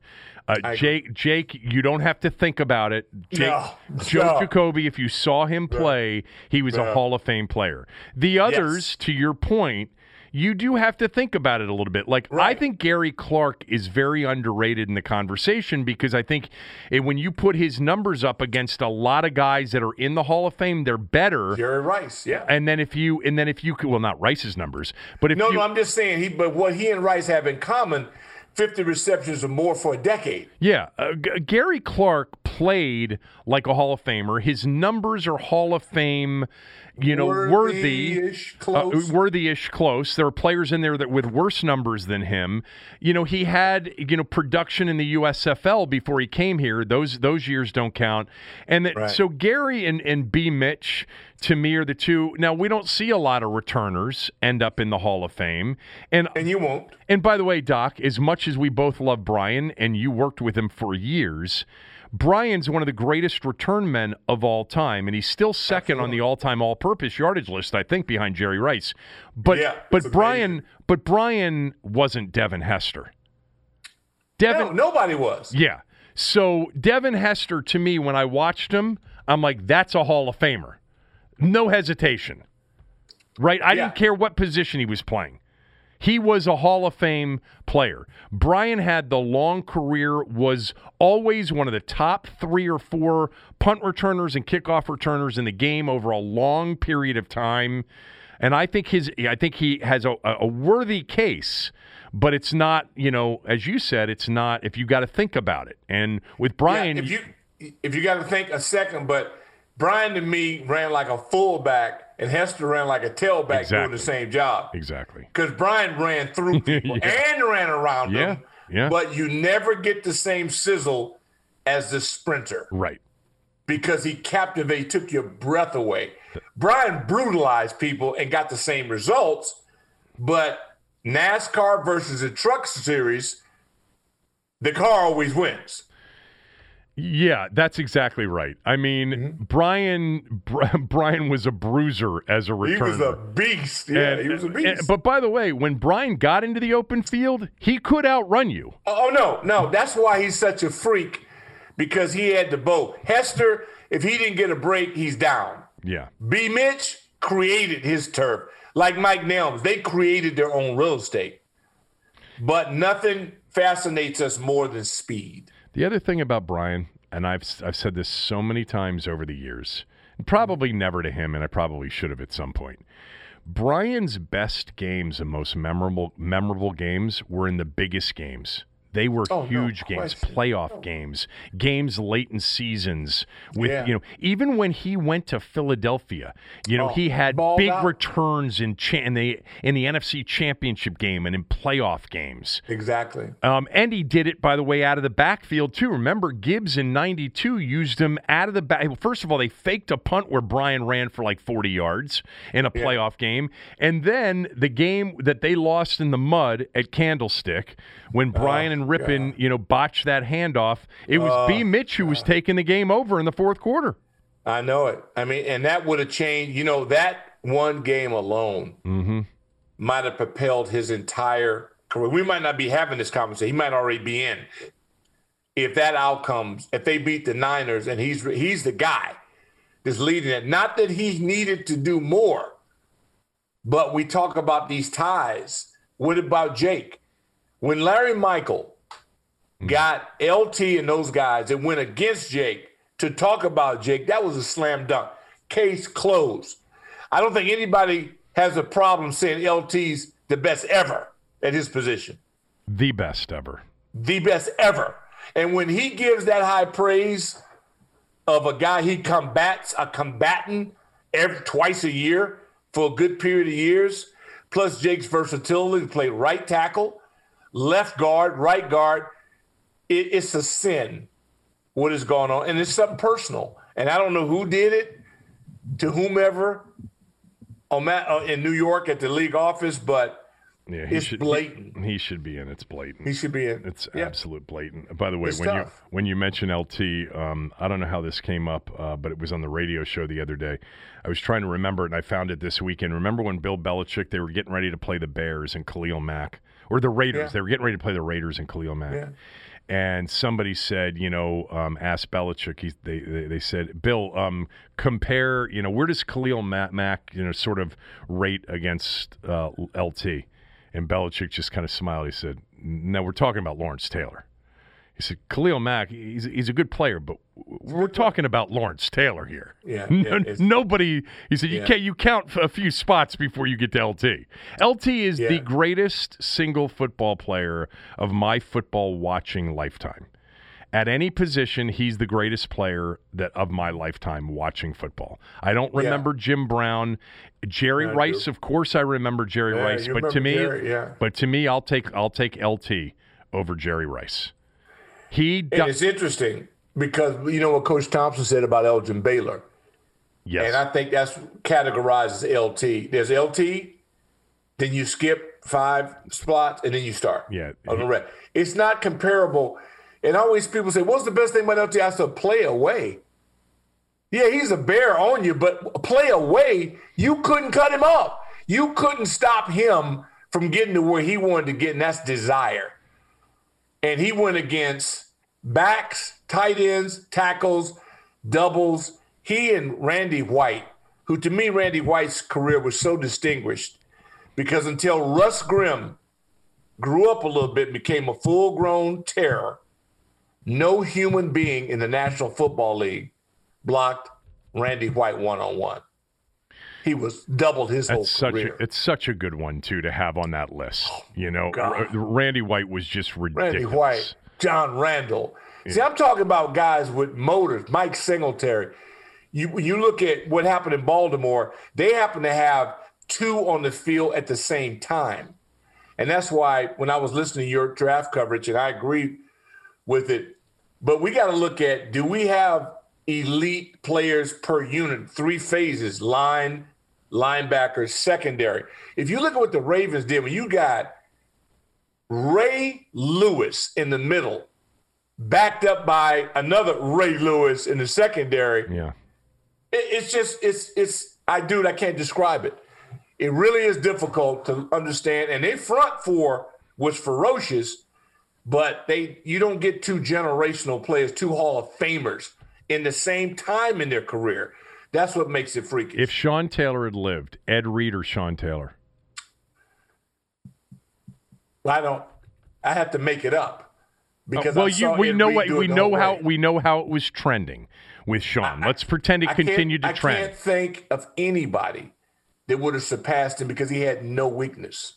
Uh, Jake, Jake, you don't have to think about it. Jake, no, Joe no. Jacoby, if you saw him play, he was no. a Hall of Fame player. The others, yes. to your point, you do have to think about it a little bit. Like, right. I think Gary Clark is very underrated in the conversation because I think it, when you put his numbers up against a lot of guys that are in the Hall of Fame, they're better. Jerry Rice, yeah. And then if you, and then if you could, well, not Rice's numbers, but if no, you, no, I'm just saying he. But what he and Rice have in common, fifty receptions or more for a decade. Yeah, uh, G- Gary Clark played like a Hall of Famer. His numbers are Hall of Fame. You know, worthy, worthy-ish close. Uh, worthy-ish close. There are players in there that with worse numbers than him. You know, he had, you know, production in the U S F L before he came here. Those those years don't count. And that, right. so Gary and, and B. Mitch, to me, are the two. Now, we don't see a lot of returners end up in the Hall of Fame. And, and you won't. And by the way, Doc, as much as we both love Brian, and you worked with him for years, Brian's one of the greatest return men of all time, and he's still second Absolutely. on the all-time all-purpose yardage list, I think, behind Jerry Rice. But yeah, but Brian amazing. but Brian wasn't Devin Hester. Devin, no, nobody was. Yeah. So Devin Hester, to me, when I watched him, I'm like, that's a Hall of Famer. No hesitation. Right? I yeah. didn't care what position he was playing. He was a Hall of Fame player. Brian had the long career, was always one of the top three or four punt returners and kickoff returners in the game over a long period of time. And I think his, I think he has a, a worthy case, but it's not, you know, as you said, it's not if you got to think about it. And with Brian, yeah, if you if you got to think a second, but Brian to me ran like a fullback and Hester ran like a tailback exactly. doing the same job. Exactly. Because Brian ran through people yeah. and ran around yeah. them. Yeah. But you never get the same sizzle as the sprinter. Right. Because he captivated, took your breath away. Brian brutalized people and got the same results, but NASCAR versus the truck series, the car always wins. Yeah, that's exactly right. I mean, mm-hmm. Brian Br- Brian was a bruiser as a returner. He was a beast. Yeah, and, he was a beast. And, but by the way, when Brian got into the open field, he could outrun you. Oh, no, no. That's why he's such a freak, because he had the boat. Hester, if he didn't get a break, he's down. Yeah. B. Mitch created his turf. Like Mike Nelms, they created their own real estate. But nothing fascinates us more than speed. The other thing about Brian, and I've I've said this so many times over the years, and probably never to him, and I probably should have at some point. Brian's best games and most memorable memorable games were in the biggest games. They were oh, huge no games, playoff no. games, games late in seasons. With yeah. you know, even when he went to Philadelphia, you know, oh, he had big out. returns in, cha- in the in the N F C Championship game and in playoff games. Exactly. Um, and he did it, by the way, out of the backfield too. Remember, Gibbs in ninety-two used him out of the back. First of all, they faked a punt where Brian ran for like forty yards in a playoff yeah. game, and then the game that they lost in the mud at Candlestick when Brian uh-huh. and Rippin, yeah. you know, botched that handoff. It was uh, B. Mitch who yeah. was taking the game over in the fourth quarter. I know it. I mean, and that would have changed. You know, that one game alone mm-hmm. might have propelled his entire career. We might not be having this conversation. He might already be in. If that outcome, if they beat the Niners, and he's he's the guy that's leading it. Not that he needed to do more, but we talk about these ties. What about Jake? When Larry Michael got L T and those guys that went against Jake to talk about Jake, that was a slam dunk. Case closed. I don't think anybody has a problem saying L T's the best ever at his position. The best ever. The best ever. And when he gives that high praise of a guy he combats, a combatant every, twice a year for a good period of years, plus Jake's versatility to play right tackle, left guard, right guard, It, it's a sin what is going on. And it's something personal. And I don't know who did it to whomever on that, uh, in New York at the league office, but yeah, he it's should, blatant. He, he should be in. It's blatant. He should be in. It's yeah. absolute blatant. By the way, it's when tough. you when you mention L T, um, I don't know how this came up, uh, but it was on the radio show the other day. I was trying to remember it, and I found it this weekend. Remember when Bill Belichick, they were getting ready to play the Bears and Khalil Mack, or the Raiders. Yeah. They were getting ready to play the Raiders and Khalil Mack. Yeah. And somebody said, you know, um, asked Belichick, he, they, they they said, Bill, um, compare, you know, where does Khalil Mack, you know, sort of rate against uh, L T? And Belichick just kind of smiled. He said, no, we're talking about Lawrence Taylor. He said, Khalil Mack, he's, he's a good player, but we're talking about Lawrence Taylor here. Yeah, no, yeah, nobody, he said, you yeah. can't, you count a few spots before you get to L T. L T is yeah. the greatest single football player of my football watching lifetime. At any position, he's the greatest player that of my lifetime watching football. I don't remember yeah. Jim Brown, Jerry no, Rice. Do. Of course, I remember Jerry yeah, Rice, but to me, Jerry, yeah. but to me, I'll take I'll take L T over Jerry Rice. He do- and it's interesting because you know what Coach Thompson said about Elgin Baylor. Yes. And I think that's categorized as L T. There's L T, then you skip five spots, and then you start. Yeah. On the rest. It's not comparable. And always people say, what's the best thing about L T? I said, play away. Yeah, he's a bear on you, but play away, you couldn't cut him up. You couldn't stop him from getting to where he wanted to get, and that's desire. And he went against backs, tight ends, tackles, doubles. He and Randy White, who to me, Randy White's career was so distinguished because until Russ Grimm grew up a little bit and became a full-grown terror, no human being in the National Football League blocked Randy White one-on-one. He was doubled his That's whole such career. A, it's such a good one, too, to have on that list. You know, R- Randy White was just ridiculous. Randy White, John Randall. Yeah. See, I'm talking about guys with motors. Mike Singletary. you you look at what happened in Baltimore, they happen to have two on the field at the same time. And that's why when I was listening to your draft coverage, and I agree with it, but we got to look at, do we have elite players per unit, three phases, line, linebacker, secondary? If you look at what the Ravens did, when you got Ray Lewis in the middle, backed up by another Ray Lewis in the secondary. Yeah. It, it's just, it's, it's, I dude, I can't describe it. It really is difficult to understand. And their front four was ferocious, but they, you don't get two generational players, two Hall of Famers in the same time in their career. That's what makes it freaky. If Sean Taylor had lived, Ed Reed or Sean Taylor? I don't, I have to make it up. Because uh, well, you, we know what we know how way. we know how it was trending with Sean. I, Let's pretend it I continued to I trend. I can't think of anybody that would have surpassed him because he had no weakness.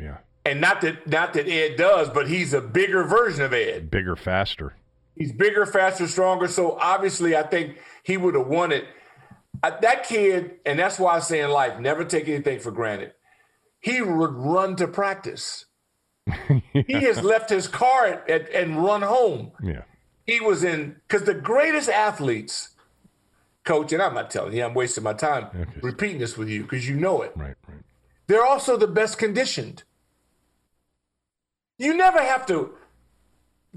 Yeah, and not that not that Ed does, but he's a bigger version of Ed. Bigger, faster. He's bigger, faster, stronger. So obviously, I think he would have won it. I, that kid, and that's why I say in life, never take anything for granted. He would run to practice. Yeah. He has left his car at, at, and run home. Yeah, he was in – because the greatest athletes, Coach, and I'm not telling you, I'm wasting my time okay. repeating this with you because you know it. Right, right. They're also the best conditioned. You never have to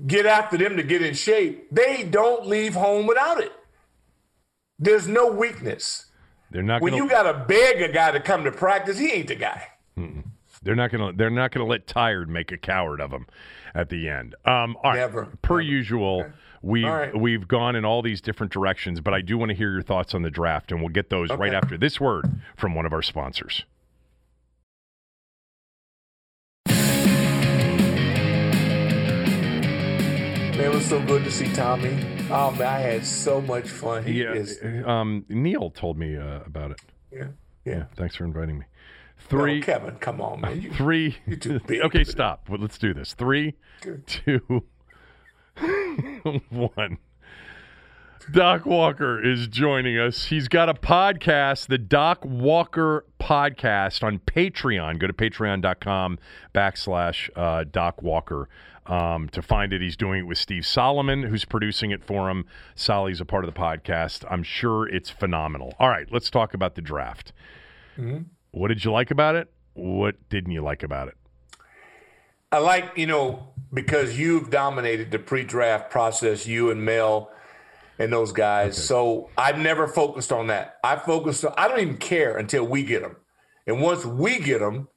get after them to get in shape. They don't leave home without it. There's no weakness. They're not. When gonna... you got to beg a guy to come to practice, he ain't the guy. Mm-mm. They're not gonna. They're not gonna let tired make a coward of them at the end. Um, all right. Never. Per Never. usual, okay. we've right. we've gone in all these different directions, but I do want to hear your thoughts on the draft, and we'll get those okay. right after this word from one of our sponsors. Man, it was so good to see Tommy. Oh man, I had so much fun. He yeah. Is... Um, Neil told me uh, about it. Yeah. yeah. Yeah. Thanks for inviting me. Three, no, Kevin, come on, man. You, three, you're too big. Okay, stop. Well, let's do this. Three, Good. two, one. Doc Walker is joining us. He's got a podcast, the Doc Walker Podcast on Patreon. Go to patreon.com backslash uh, Doc Walker um, to find it. He's doing it with Steve Solomon, who's producing it for him. Solly's a part of the podcast. I'm sure it's phenomenal. All right, let's talk about the draft. Mm-hmm. What did you like about it? What didn't you like about it? I like, you know, because you've dominated the pre-draft process, you and Mel and those guys. Okay. So I've never focused on that. I focused on, I don't even care until we get them. And once we get them,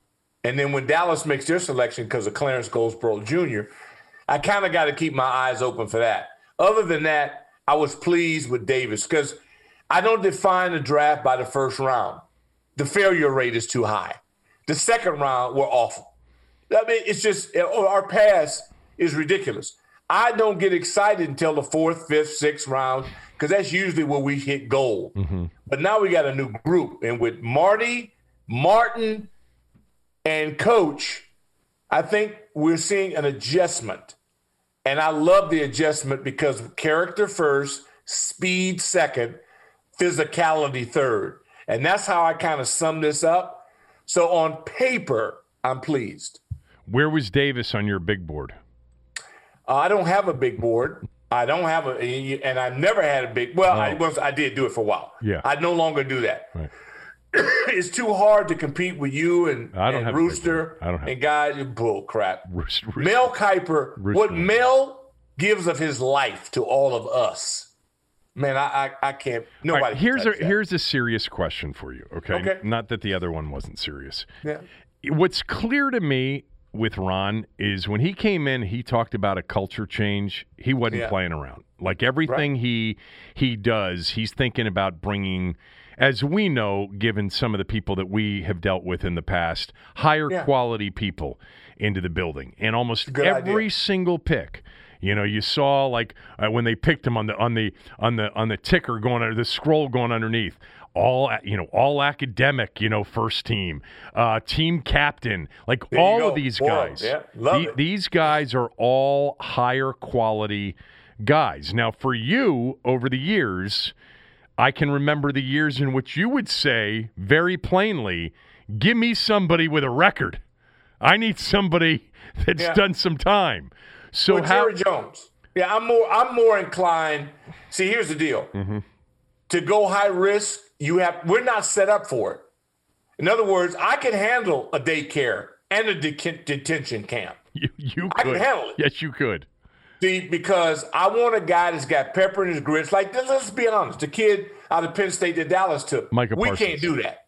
and then when Dallas makes their selection because of Clarence Goldsboro Junior, I kind of got to keep my eyes open for that. Other than that, I was pleased with Davis because I don't define the draft by the first round. The failure rate is too high. The second round were awful. I mean, it's just our pass is ridiculous. I don't get excited until the fourth, fifth, sixth round because that's usually where we hit gold. Mm-hmm. But now we got a new group. And with Marty, Martin, and Coach, I think we're seeing an adjustment. And I love the adjustment because character first, speed second, physicality third. And that's how I kind of sum this up. So on paper, I'm pleased. Where was Davis on your big board? Uh, I don't have a big board. I don't have a, and I've never had a big, well, oh. I, once, I did do it for a while. Yeah. I no longer do that. Right. It's too hard to compete with you and, I don't and have Rooster I don't have and guys. Bull crap. Rooster, Rooster. Mel Kiper, Rooster. What Mel gives of his life to all of us. Man, I I, I can't. Nobody. Right, here's a that. here's a serious question for you. Okay? okay. Not that the other one wasn't serious. Yeah. What's clear to me with Ron is when he came in, he talked about a culture change. He wasn't yeah. playing around. Like everything right. he he does, he's thinking about bringing, as we know, given some of the people that we have dealt with in the past, higher yeah. quality people into the building, and almost Good every idea. single pick. You know, you saw like uh, when they picked him on the on the on the on the ticker going under the scroll going underneath. All you know, all academic. You know, first team, uh, team captain. Like there all of these Boy, guys. Yeah, love the, it. These guys are all higher quality guys. Now, for you over the years, I can remember the years in which you would say very plainly, give me somebody with a record. I need somebody that's yeah. done some time. So well, how- Jerry Jones. Yeah, I'm more I'm more inclined. See, here's the deal. Mm-hmm. To go high risk, you have we're not set up for it. In other words, I can handle a daycare and a de- detention camp. You, you could. I can handle it. Yes, you could. See, because I want a guy that's got pepper in his grits. Like, let's be honest, the kid out of Penn State that Dallas took. Micah we Parsons. Can't do that.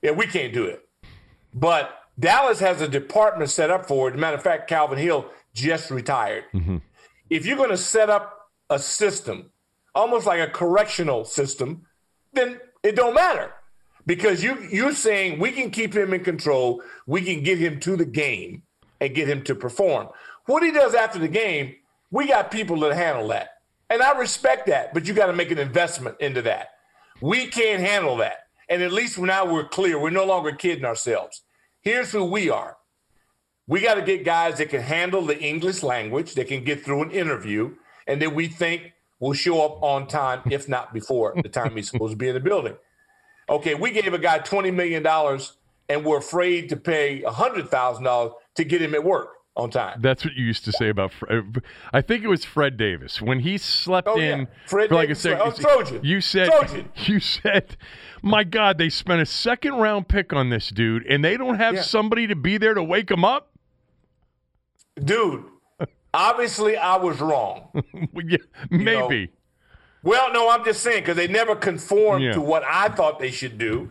Yeah, we can't do it. But Dallas has a department set up for it. As a matter of fact, Calvin Hill just retired. Mm-hmm. If you're going to set up a system, almost like a correctional system, then it don't matter. Because you, you're saying we can keep him in control, we can get him to the game and get him to perform. What he does after the game, we got people that handle that. And I respect that, but you got to make an investment into that. We can't handle that. And at least now we're clear. We're no longer kidding ourselves. Here's who we are. We got to get guys that can handle the English language, that can get through an interview, and that we think will show up on time, if not before the time he's supposed to be in the building. Okay, we gave a guy twenty million dollars and we're afraid to pay one hundred thousand dollars to get him at work on time. That's what you used to say about Fred. I think it was Fred Davis. When he slept oh, in yeah. Fred for like Davis, a second. Oh, Trojan. You said, Trojan. You said, my God, they spent a second round pick on this dude and they don't have yeah. somebody to be there to wake him up? Dude, obviously I was wrong. yeah, maybe. You know? Well, no, I'm just saying because they never conformed yeah. to what I thought they should do.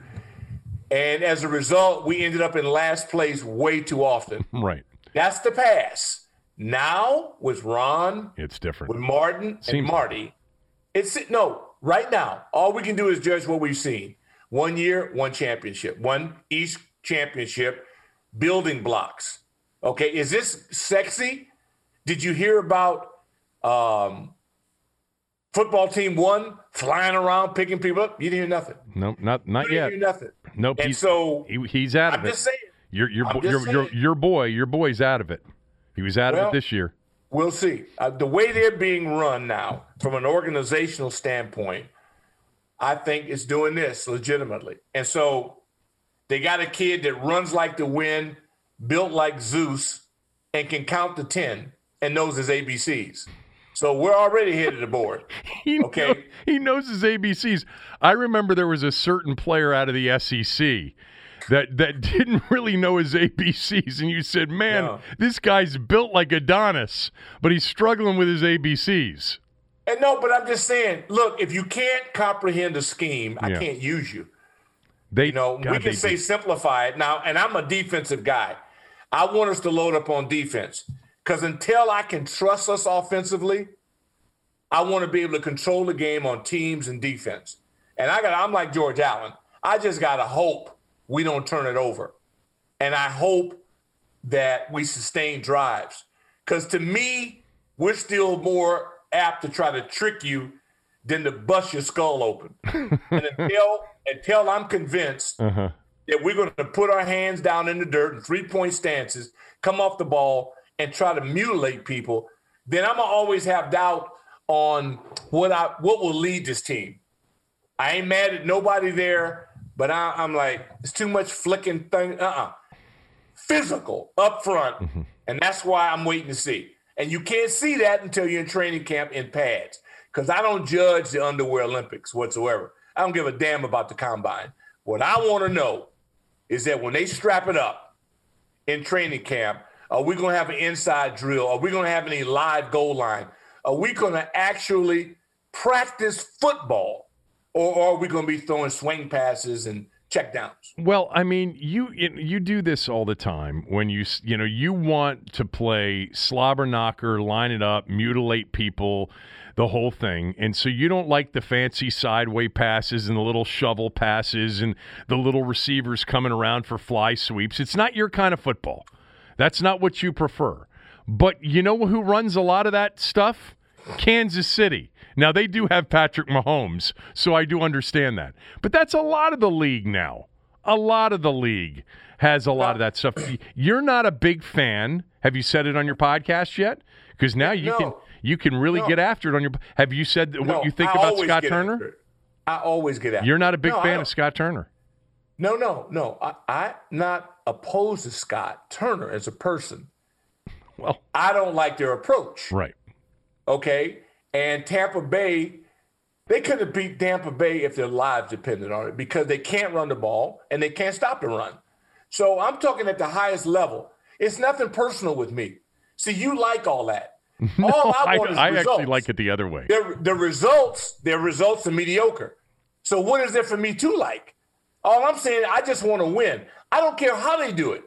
And as a result, we ended up in last place way too often. Right. That's the past. Now with Ron, it's different. With Martin Seems and Marty, it's no. Right now, all we can do is judge what we've seen. One year, one championship, one East championship, building blocks. Okay, is this sexy? Did you hear about um, football team one flying around picking people up? You didn't hear nothing. Nope, not not you didn't yet. Hear nothing. Nope. And he's, so he, he's out of I'm it. I'm just saying. Your your your, your your boy your boy's out of it. He was out well, of it this year. We'll see. Uh, the way they're being run now, from an organizational standpoint, I think it's doing this legitimately. And so they got a kid that runs like the wind, built like Zeus, and can count to ten and knows his A B Cs. So we're already headed to board. he okay, knows, he knows his A B Cs. I remember there was a certain player out of the S E C. That that didn't really know his A B Cs, and you said, man, no. this guy's built like Adonis, but he's struggling with his A B Cs. And no, but I'm just saying, look, if you can't comprehend a scheme, yeah. I can't use you. They, you know, God, we can say did. Simplify it now, and I'm a defensive guy. I want us to load up on defense because until I can trust us offensively, I want to be able to control the game on teams and defense. And I got, I'm like George Allen. I just got to hope we don't turn it over. And I hope that we sustain drives. Because to me, we're still more apt to try to trick you than to bust your skull open. and until, until I'm convinced uh-huh. that we're going to put our hands down in the dirt in three-point stances, come off the ball, and try to mutilate people, then I'm going to always have doubt on what I what will lead this team. I ain't mad at nobody there. But I, I'm like, it's too much flicking thing. Uh-uh. Physical up front. Mm-hmm. And that's why I'm waiting to see. And you can't see that until you're in training camp in pads. Because I don't judge the underwear Olympics whatsoever. I don't give a damn about the combine. What I want to know is that when they strap it up in training camp, are we going to have an inside drill? Are we going to have any live goal line? Are we going to actually practice football? Or are we going to be throwing swing passes and checkdowns? Well, I mean, you you do this all the time when you you know you want to play slobber knocker, line it up, mutilate people, the whole thing, and so you don't like the fancy sideway passes and the little shovel passes and the little receivers coming around for fly sweeps. It's not your kind of football. That's not what you prefer. But you know who runs a lot of that stuff? Kansas City. Now, they do have Patrick Mahomes, so I do understand that. But that's a lot of the league now. A lot of the league has a lot of that stuff. You're not a big fan. Have you said it on your podcast yet? Because now you no. can you can really no. get after it on your – have you said what no, you think I about Scott Turner? I always get out. You're not a big no, fan of Scott Turner. No, no, no. I, I'm not opposed to Scott Turner as a person. Well, I don't like their approach. Right. Okay. And Tampa Bay, they could have beat Tampa Bay if their lives depended on it, because they can't run the ball and they can't stop the run. So I'm talking at the highest level. It's nothing personal with me. See, you like all that. No, all I want I, is I results. Actually like it the other way. Their, their results, their results are mediocre. So what is there for me to like? All I'm saying, I just want to win. I don't care how they do it.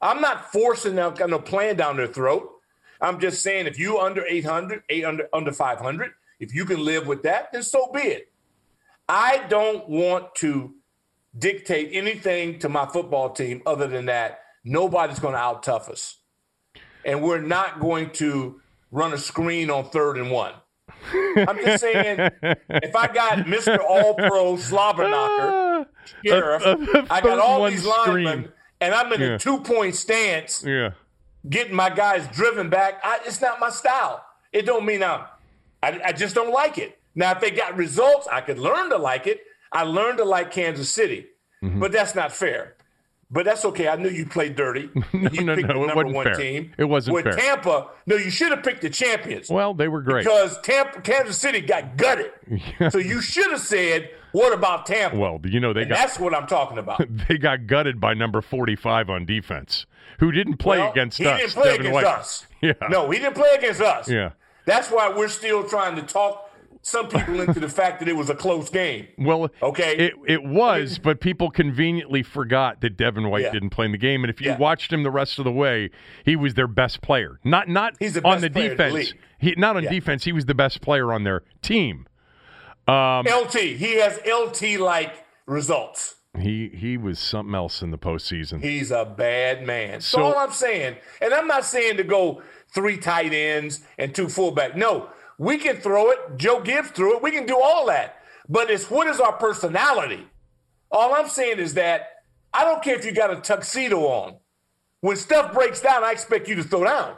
I'm not forcing that kind of plan down their throat. I'm just saying, if you under eight hundred, eight under under five hundred, if you can live with that, then so be it. I don't want to dictate anything to my football team other than that. Nobody's going to out-tough us. And we're not going to run a screen on third and one. I'm just saying, if I got Mister All-Pro Slobberknocker, Sheriff, uh, uh, I got all these screen. linemen, and I'm in yeah. a two-point stance, yeah. getting my guys driven back, I, it's not my style. It don't mean I'm I, I just don't like it. Now, if they got results, I could learn to like it. I learned to like Kansas City, mm-hmm. but that's not fair. But that's okay. I knew you played dirty. no, you no, no. The number it wasn't one fair. Team. It wasn't With fair. With Tampa, no, you should have picked the champions. Well, they were great. Because Tampa, Kansas City got gutted. So you should have said, what about Tampa? Well, you know, they and got. That's what I'm talking about. They got gutted by number forty-five on defense, who didn't play well, against he us. He didn't play Devin against White. us. Yeah. No, he didn't play against us. Yeah. That's why we're still trying to talk some people into the fact that it was a close game. Well, okay, it, it was, but people conveniently forgot that Devin White yeah. didn't play in the game. And if you yeah. watched him the rest of the way, he was their best player. Not not He's the best on the defense. The he, not on yeah. defense. He was the best player on their team. Um, L T. He has L T-like results. He he was something else in the postseason. He's a bad man. So, so all I'm saying, and I'm not saying to go three tight ends and two fullback. No. We can throw it. Joe Gibbs threw it. We can do all that. But it's what is our personality? All I'm saying is that I don't care if you got a tuxedo on. When stuff breaks down, I expect you to throw down.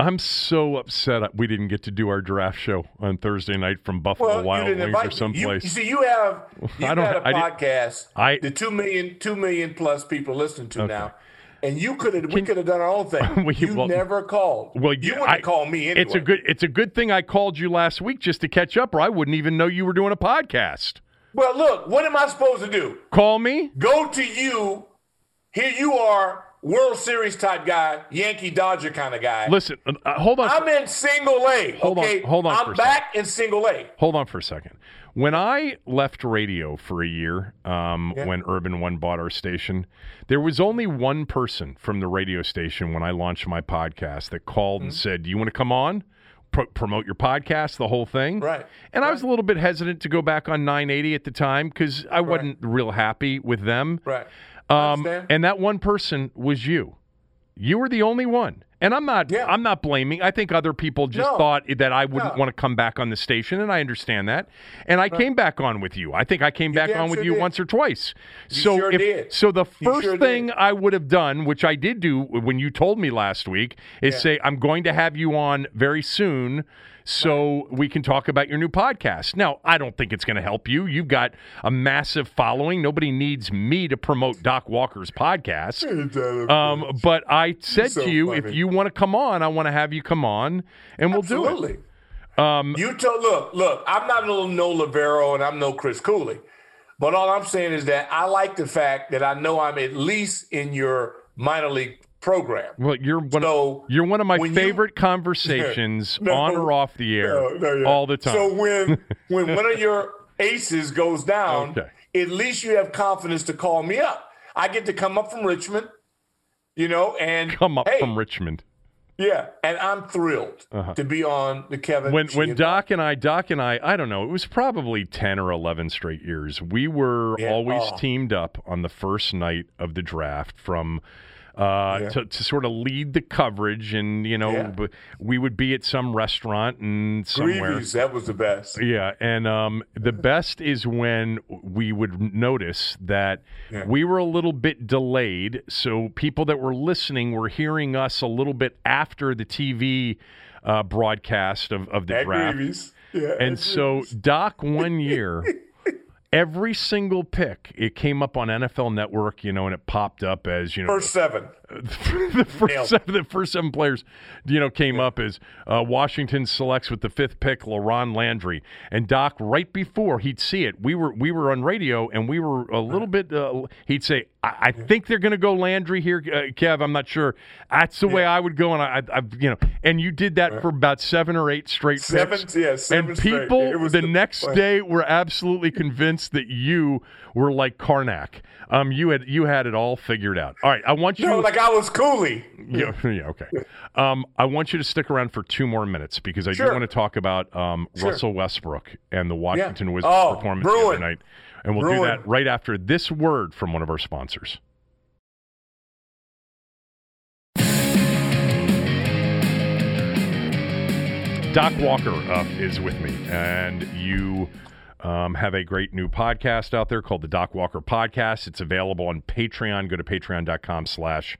I'm so upset we didn't get to do our draft show on Thursday night from Buffalo well, Wild Wings or someplace. You, you see, you have you had a I podcast I, that two million, two million plus people listen to okay. now. And you could have, we could have done our own thing. We, you well, never called. Well, you wouldn't I, call me anyway. It's a good, it's a good thing I called you last week just to catch up, or I wouldn't even know you were doing a podcast. Well, look, what am I supposed to do? Call me? Go to you. Here you are, World Series type guy, Yankee Dodger kind of guy. Listen, uh, hold on. I'm for, in single A. Hold okay? on. Hold on. I'm for back in single A. Hold on for a second. When I left radio for a year, um, yeah. when Urban One bought our station, there was only one person from the radio station when I launched my podcast that called mm-hmm. and said, do you want to come on, Pro- promote your podcast, the whole thing? Right. And right. I was a little bit hesitant to go back on nine eighty at the time because I wasn't right. real happy with them. Right. Um, and that one person was you. You were the only one. And I'm not yeah. I'm not blaming. I think other people just no. thought that I wouldn't no. want to come back on the station, and I understand that. And I right. came back on with you. I think I came you back on sure with you did. once or twice. You so sure if, did. So the first sure thing did. I would have done, which I did do when you told me last week, is yeah. say, I'm going to have you on very soon so right. we can talk about your new podcast. Now, I don't think it's going to help you. You've got a massive following. Nobody needs me to promote Doc Walker's podcast. um, but I said so to you, funny. if you want to come on, I want to have you come on, and we'll Absolutely. do it. Um, you t- look, look, I'm not a little no Livero, and I'm no Chris Cooley. But all I'm saying is that I like the fact that I know I'm at least in your minor league program. Well, you're one, so of, you're one of my favorite you, conversations no, on or off the air no, no, yeah. all the time. So when when one of your aces goes down, okay. at least you have confidence to call me up. I get to come up from Richmond. You know, and come up hey, from Richmond. Yeah, and I'm thrilled uh-huh. to be on the Kevin. When G when and Doc and I, Doc and I, I don't know, it was probably ten or eleven straight years. We were yeah. always oh. teamed up on the first night of the draft from uh, yeah. to, to sort of lead the coverage, and you know, yeah. we would be at some restaurant and somewhere. Greaves, that was the best. Yeah, and um, the best is when we would notice that yeah. we were a little bit delayed, so people that were listening were hearing us a little bit after the T V uh, broadcast of, of the that draft. Greaves. Yeah, and so Doc one year, every single pick, it came up on N F L Network, you know, and it popped up as, you know. First seven. The first seven, the first seven players, you know, came yeah. up as uh, Washington selects with the fifth pick, LaRon Landry. And Doc, right before he'd see it, we were we were on radio, and we were a little bit, uh, he'd say, I, I think they're going to go Landry here, uh, Kev, I'm not sure. That's the yeah. way I would go. And I, I, you know, and you did that right. for about seven or eight straight seven, picks. Yeah, seven and people straight. It was the, the next plan. Day were absolutely convinced that you were like Karnak. Um, you had you had it all figured out. All right, I want you. No, to, like I was Cooley. Yeah, yeah, okay. Um, I want you to stick around for two more minutes because I sure. do want to talk about um sure. Russell Westbrook and the Washington yeah. Wizards oh, performance the other night, and we'll Bruin. do that right after this word from one of our sponsors. Doc Walker uh, is with me, and you. Um, have a great new podcast out there called the Doc Walker Podcast. It's available on Patreon. Go to patreon.com slash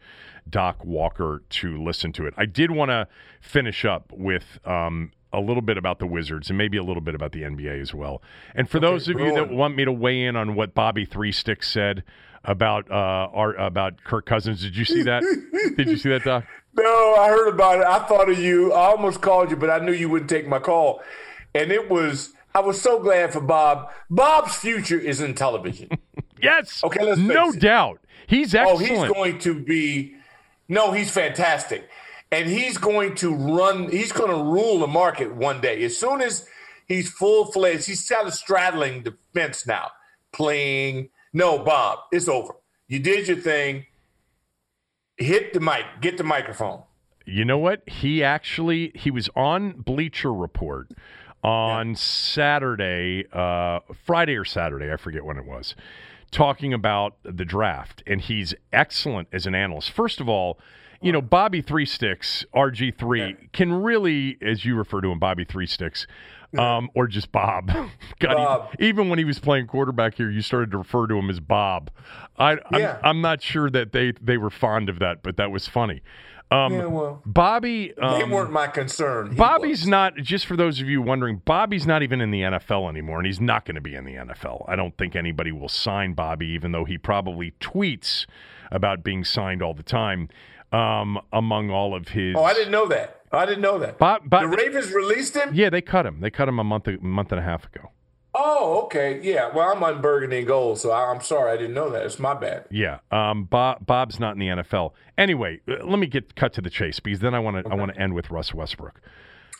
Doc Walker to listen to it. I did want to finish up with um, a little bit about the Wizards and maybe a little bit about the N B A as well. And for okay, those of you on. that want me to weigh in on what Bobby Three Sticks said about uh, our, about Kirk Cousins, did you see that? Did you see that, Doc? No, I heard about it. I thought of you. I almost called you, but I knew you wouldn't take my call. And it was... I was so glad for Bob. Bob's future is in television. Yes. Okay, let's no it. doubt. He's excellent. Oh, he's going to be – no, he's fantastic. And he's going to run – he's going to rule the market one day. As soon as he's full-fledged, he's kind of straddling the fence now, playing. No, Bob, it's over. You did your thing. Hit the mic. Get the microphone. You know what? He actually – he was on Bleacher Report – on yeah. Saturday, uh, Friday or Saturday, I forget when it was, talking about the draft. And he's excellent as an analyst. First of all, you know, Bobby Three Sticks, R G three, yeah. can really, as you refer to him, Bobby Three Sticks, um, or just Bob. God, Bob. Even, even when he was playing quarterback here, you started to refer to him as Bob. I, yeah. I'm, I'm not sure that they, they were fond of that, but that was funny. Um, yeah, well, Bobby, um, they weren't my concern. He Bobby's was. not, just for those of you wondering, Bobby's not even in the N F L anymore, and he's not going to be in the N F L. I don't think anybody will sign Bobby, even though he probably tweets about being signed all the time. Um, among all of his, oh, I didn't know that. I didn't know that. Bob, Bob, the Ravens released him. Yeah, they cut him. They cut him a month, a month and a half ago. Oh, okay. Yeah. Well, I'm on Burgundy and Gold, so I, I'm sorry I didn't know that. It's my bad. Yeah. Um. Bob, Bob's not in the N F L. Anyway, let me get cut to the chase because then I want to. Okay. I want to end with Russ Westbrook.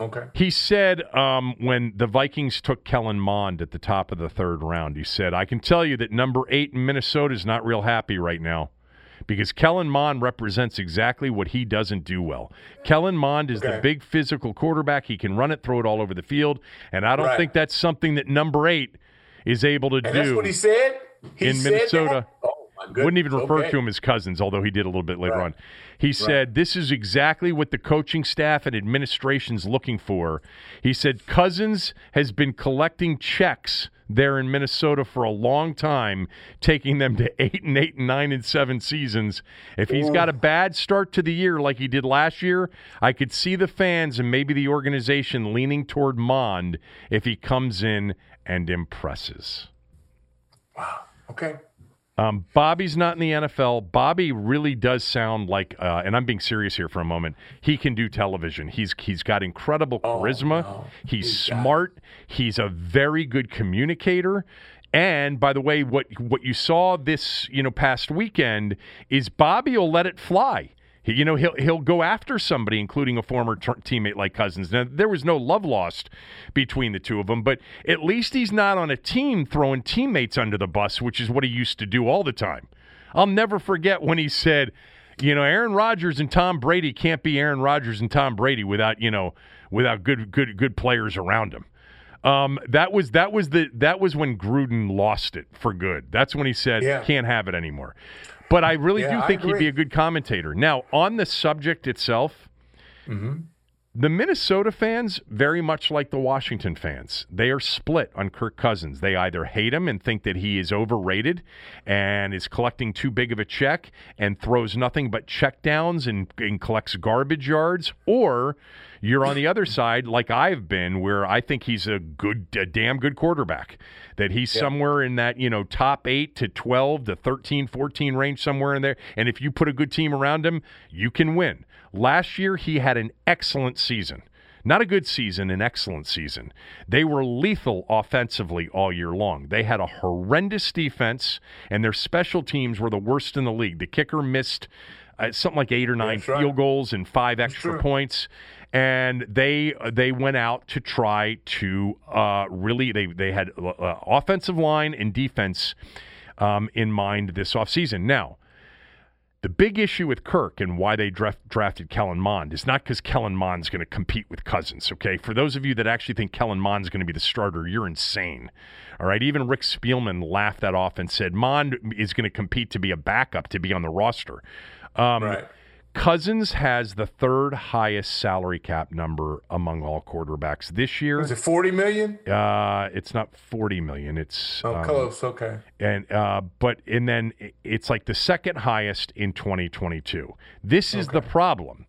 Okay. He said um, when the Vikings took Kellen Mond at the top of the third round, he said, "I can tell you that number eight in Minnesota is not real happy right now." Because Kellen Mond represents exactly what he doesn't do well. Kellen Mond is okay. the big physical quarterback. He can run it, throw it all over the field. And I don't right. think that's something that number eight is able to and do. That's what he said? He in said Minnesota. That? Oh, my goodness. Wouldn't even refer okay. to him as Cousins, although he did a little bit later right. on. He right. said, this is exactly what the coaching staff and administration's looking for. He said, Cousins has been collecting checks there in Minnesota for a long time, taking them to eight and eight and nine and seven seasons. If he's got a bad start to the year like he did last year, I could see the fans and maybe the organization leaning toward Mond if he comes in and impresses. Wow. Okay. Um, Bobby's not in the N F L. Bobby really does sound like, uh, and I'm being serious here for a moment, he can do television. He's He's got incredible charisma. Oh, no. He's, he's smart. He's a very good communicator. And, by the way, what what you saw this you know past weekend is Bobby will let it fly. He, you know, he'll he'll go after somebody, including a former t- teammate like Cousins. Now, there was no love lost between the two of them, but at least he's not on a team throwing teammates under the bus, which is what he used to do all the time. I'll never forget when he said, you know, Aaron Rodgers and Tom Brady can't be Aaron Rodgers and Tom Brady without, you know, without good good good players around him. Um, that was that was the that was when Gruden lost it for good. That's when he said, yeah. can't have it anymore. But I really yeah, do think he'd be a good commentator. Now, on the subject itself, mm-hmm. The Minnesota fans, very much like the Washington fans, they are split on Kirk Cousins. They either hate him and think that he is overrated and is collecting too big of a check and throws nothing but checkdowns and, and collects garbage yards, or you're on the other side like I've been, where I think he's a good, a damn good quarterback, that he's yeah. somewhere in that, you know, top eight to twelve to thirteen, fourteen range, somewhere in there. And if you put a good team around him, you can win. Last year, he had an excellent season. Not a good season, an excellent season. They were lethal offensively all year long. They had a horrendous defense, and their special teams were the worst in the league. The kicker missed uh, something like eight or nine That's right. field goals and five That's extra true. points. And they they went out to try to uh, really – they they had uh, offensive line and defense um, in mind this offseason. Now, the big issue with Kirk and why they draft, drafted Kellen Mond is not because Kellen Mond's going to compete with Cousins, okay? For those of you that actually think Kellen Mond's going to be the starter, you're insane, all right? Even Rick Spielman laughed that off and said Mond is going to compete to be a backup, to be on the roster. Um, right. Cousins has the third highest salary cap number among all quarterbacks this year. Is it forty million? Uh, it's not forty million. It's oh, um, close. Okay. And uh, but and then it's like the second highest in twenty twenty-two. This is okay. the problem,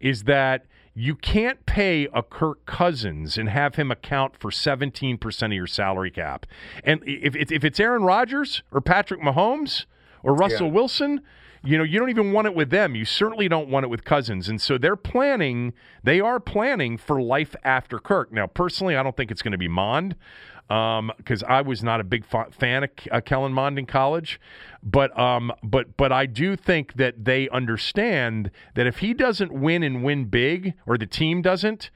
is that you can't pay a Kirk Cousins and have him account for seventeen percent of your salary cap. And if if it's Aaron Rodgers or Patrick Mahomes or Russell yeah. Wilson. You know, you don't even want it with them. You certainly don't want it with Cousins. And so they're planning, they are planning for life after Kirk. Now, personally, I don't think it's going to be Mond because um, I was not a big fa- fan of uh, Kellen Mond in college. But, um, but, but I do think that they understand that if he doesn't win and win big, or the team doesn't,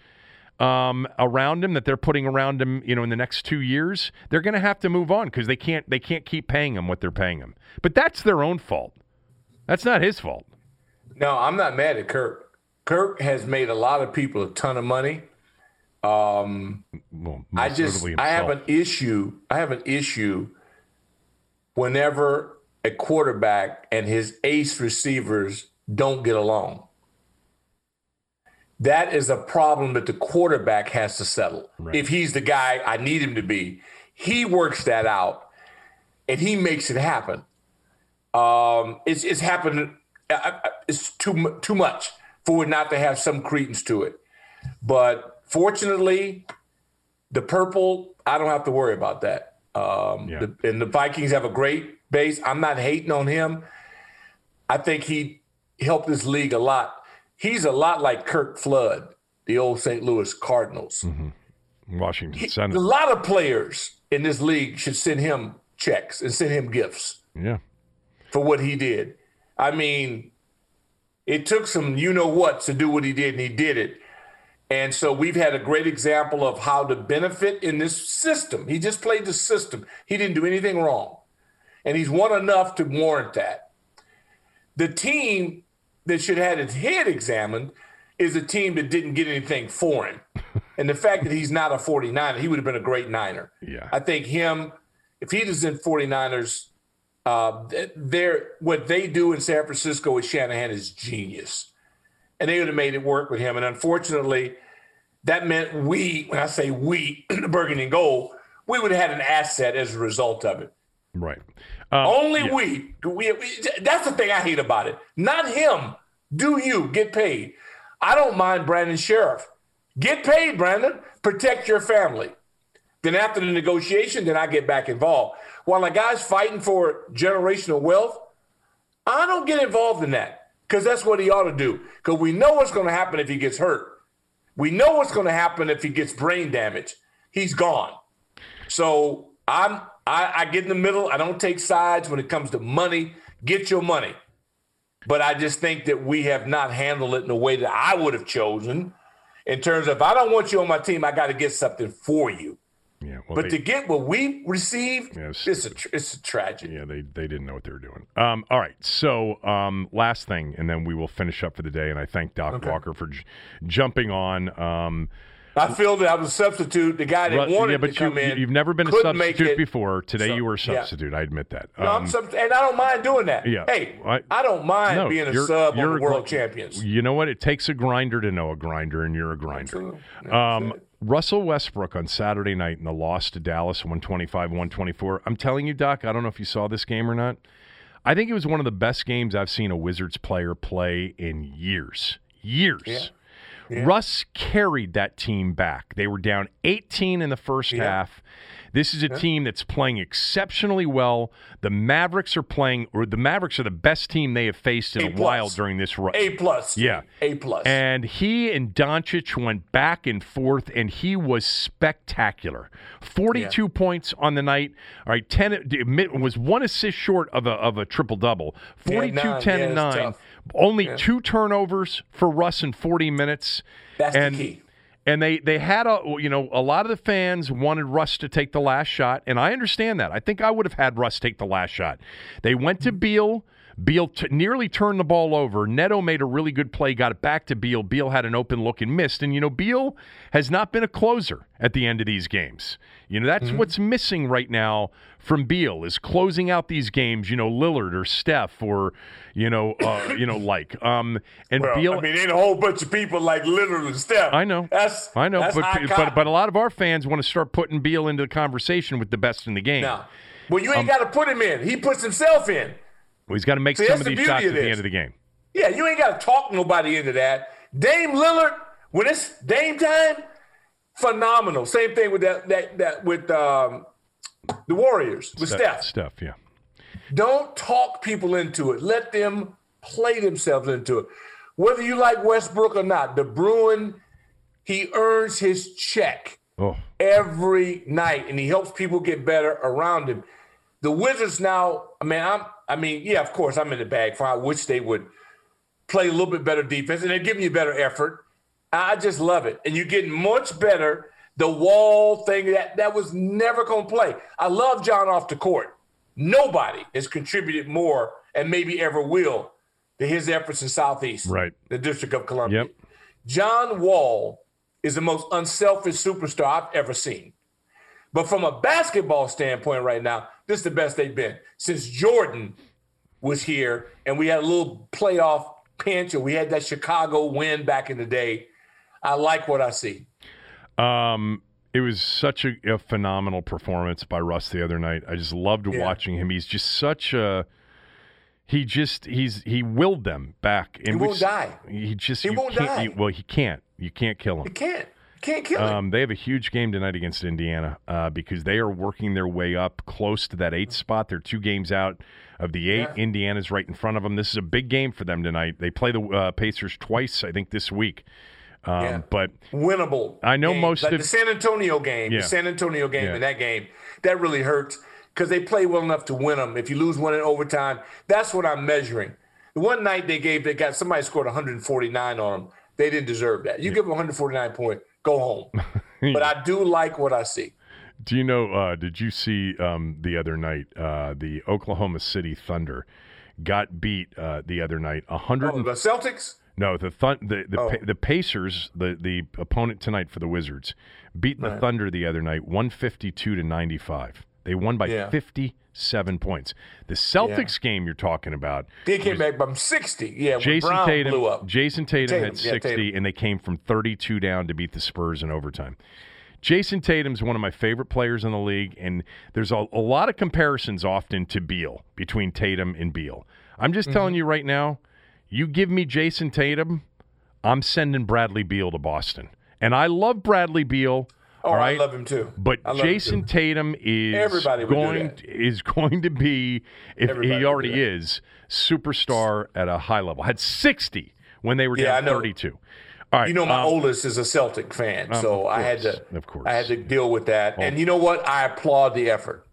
Um, around him, that they're putting around him, you know, in the next two years, they're going to have to move on because they can't they can't keep paying him what they're paying him. But that's their own fault. That's not his fault. No, I'm not mad at Kirk. Kirk has made a lot of people a ton of money. Um, well, I just I have an issue. I have an issue whenever a quarterback and his ace receivers don't get along. That is a problem that the quarterback has to settle. Right. If he's the guy I need him to be, he works that out, and he makes it happen. Um, it's it's happened. It's too too much for it not to have some credence to it. But fortunately, the purple, I don't have to worry about that. Um, yeah. the, and the Vikings have a great base. I'm not hating on him. I think he helped this league a lot. He's a lot like Kirk Flood, the old Saint Louis Cardinals. Mm-hmm. Washington Senate. He, a lot of players in this league should send him checks and send him gifts. Yeah. For what he did. I mean, it took some you-know-what to do what he did, and he did it. And so we've had a great example of how to benefit in this system. He just played the system. He didn't do anything wrong. And he's won enough to warrant that. The team that should have had his head examined is a team that didn't get anything for him. And the fact that he's not a 49er, he would have been a great Niner. Yeah. I think him, if he was in 49ers, uh, they're, what they do in San Francisco with Shanahan is genius. And they would have made it work with him. And unfortunately, that meant we, when I say we, the Burgundy and Gold, we would have had an asset as a result of it. Right. Um, Only yeah. we, we, we. That's the thing I hate about it. Not him. Do you get paid? I don't mind Brandon Sheriff. Get paid, Brandon. Protect your family. Then after the negotiation, then I get back involved. While a guy's fighting for generational wealth, I don't get involved in that because that's what he ought to do. Because we know what's going to happen if he gets hurt. We know what's going to happen if he gets brain damage. He's gone. So I'm – I, I get in the middle. I don't take sides when it comes to money. Get your money. But I just think that we have not handled it in a way that I would have chosen in terms of, if I don't want you on my team, I got to get something for you. Yeah, well, but they, to get what we received, yeah, it's, it's, a, it's a tragedy. Yeah, they, they didn't know what they were doing. Um, all right, so um, last thing, and then we will finish up for the day, and I thank Doc okay. Walker for j- jumping on. Um I filled it. I was a substitute. The guy that right, wanted yeah, but to you, come in. You've never been a substitute before. Today so, you were a substitute. Yeah. I admit that. Um, no, I'm sub- and I don't mind doing that. Yeah. Hey, I, I don't mind no, being a sub on the World Champions. You know what? It takes a grinder to know a grinder, and you're a grinder. That's um, that's Russell Westbrook on Saturday night in the loss to Dallas, one twenty-five one twenty-four. I'm telling you, Doc, I don't know if you saw this game or not. I think it was one of the best games I've seen a Wizards player play in years. Years. Yeah. Yeah. Russ carried that team back. They were down eighteen in the first yeah. half. This is a yeah. team that's playing exceptionally well. The Mavericks are playing, or the Mavericks are the best team they have faced in a, a while during this run. A plus. Yeah. A plus. And he and Doncic went back and forth, and he was spectacular. forty-two yeah. points on the night. All right, ten was one assist short of a of a triple double. forty-two, ten, and nine. Yeah, Only yeah. two turnovers for Russ in forty minutes. That's and, the key. And they, they had, a you know, a lot of the fans wanted Russ to take the last shot, and I understand that. I think I would have had Russ take the last shot. They went to Beal. Beal t- nearly turned the ball over. Neto made a really good play, got it back to Beal. Beal had an open look and missed. And, you know, Beal has not been a closer at the end of these games. You know, that's mm-hmm. what's missing right now from Beal is closing out these games, you know, Lillard or Steph or, you know, uh, you know, like. Um, and well, Beal, I mean, ain't a whole bunch of people like Lillard and Steph. I know. That's, I know. That's but, but, but a lot of our fans want to start putting Beal into the conversation with the best in the game. No. Well, you ain't um, got to put him in. He puts himself in. Well, he's got to make See, some of these the shots of at the end of the game. Yeah, you ain't got to talk nobody into that. Dame Lillard, when it's Dame time, phenomenal. Same thing with that that that with um, the Warriors with Steph. Steph, yeah. Don't talk people into it. Let them play themselves into it. Whether you like Westbrook or not, the Bruin, he earns his check oh. every night, and he helps people get better around him. The Wizards now, I mean, I'm. I mean, yeah, of course, I'm in the bag for I wish they would play a little bit better defense, and they're giving you better effort. I just love it. And you're getting much better. The wall thing, that, that was never going to play. I love John off the court. Nobody has contributed more and maybe ever will to his efforts in Southeast, right. the District of Columbia. Yep. John Wall is the most unselfish superstar I've ever seen. But from a basketball standpoint right now, this is the best they've been since Jordan was here, and we had a little playoff pinch, and we had that Chicago win back in the day. I like what I see. Um, it was such a, a phenomenal performance by Russ the other night. I just loved yeah. watching him. He's just such a – he just – he's he willed them back. And he won't die. He just – He won't die. He, well, he can't. You can't kill him. He can't. Can't kill it. Um, they have a huge game tonight against Indiana uh, because they are working their way up close to that eighth spot. They're two games out of the eight. Yeah. Indiana's right in front of them. This is a big game for them tonight. They play the uh, Pacers twice, I think, this week. Um, yeah. But winnable. I know games. most like of the San Antonio game, yeah. the San Antonio game, yeah. and that game that really hurts because they play well enough to win them. If you lose one in overtime, that's what I'm measuring. The one night they gave, they got somebody scored one forty-nine on them. They didn't deserve that. You yeah. give them one forty-nine points. Go home. But I do like what I see. Do you know, uh, did you see um, the other night, uh, the Oklahoma City Thunder got beat uh, the other night? one hundred Oh, the Celtics? No, the Thun- the the, oh. pa- the Pacers, the, the opponent tonight for the Wizards, beat the right. Thunder the other night, one fifty-two to ninety-five. They won by yeah. fifty-seven points. The Celtics yeah. game you're talking about. They came back from sixty. Yeah, Jason Brown Tatum blew up. Jason Tatum, Tatum had sixty, yeah, Tatum. And they came from thirty-two down to beat the Spurs in overtime. Jason Tatum's one of my favorite players in the league, and there's a, a lot of comparisons often to Beal, between Tatum and Beal. I'm just mm-hmm. telling you right now, you give me Jason Tatum, I'm sending Bradley Beal to Boston. And I love Bradley Beal. Oh, all right? I love him too. But Jason Tatum is going is going to be, if Everybody he already is, superstar at a high level. Had sixty when they were down yeah, thirty-two. All right, you know, my um, oldest is a Celtic fan, um, so I had to, of course, I had to deal with that. Well, and you know what? I applaud the effort.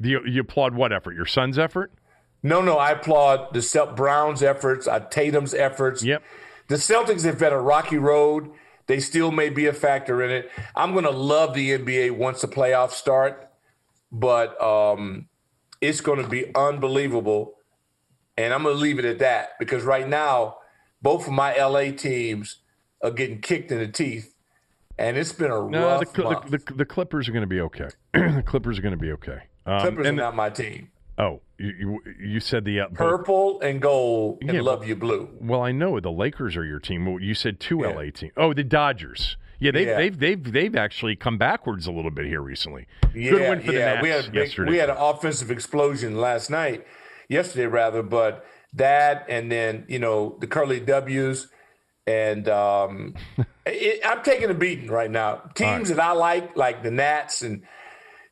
You, you applaud what effort? Your son's effort? No, no, I applaud the Celt- Brown's efforts, uh, Tatum's efforts. Yep. The Celtics have been a rocky road. They still may be a factor in it. I'm going to love the N B A once the playoffs start, but um, it's going to be unbelievable, and I'm going to leave it at that because right now both of my L A teams are getting kicked in the teeth, and it's been a no, rough the, month. The, the, the Clippers are going to be okay. The Clippers are going to be okay. Um, Clippers and are not my team. Oh, you you, you said the uh, purple and gold and yeah, love you blue. Well, I know the Lakers are your team. You said two yeah. L A teams. Oh, the Dodgers. Yeah, they've, yeah. They've, they've, they've, they've actually come backwards a little bit here recently. Yeah, Good win for yeah. the Nats we had a big, yesterday. We had an offensive explosion last night, yesterday rather, but that and then, you know, the Curly W's. And um, it, I'm taking a beating right now. Teams right. that I like, like the Nats and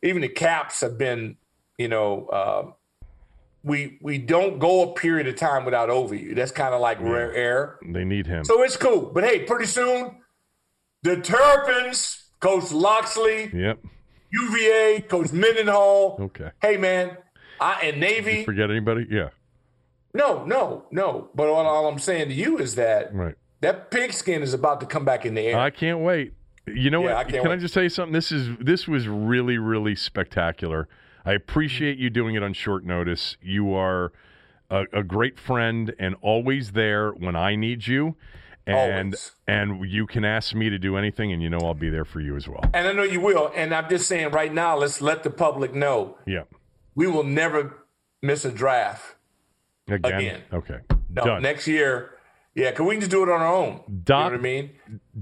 even the Caps have been, you know, uh, we we don't go a period of time without Ovi. That's kind of like yeah. rare air. They need him. So it's cool. But, hey, pretty soon, the Terrapins, Coach Loxley, yep. U V A, Coach Mendenhall. Okay. Hey, man, I and Navy. Did you forget anybody? Yeah. No, no, no. But all, all I'm saying to you is that right. – that pigskin is about to come back in the air. I can't wait. You know yeah, what? I Can wait. I just tell you something? This is this was really, really spectacular. I appreciate you doing it on short notice. You are a, a great friend and always there when I need you. And always. And you can ask me to do anything, and you know I'll be there for you as well. And I know you will. And I'm just saying right now, let's let the public know. Yeah. We will never miss a draft again. again. Okay. No, Done. Next year. Yeah, because we can just do it on our own. Doc, you know what I mean?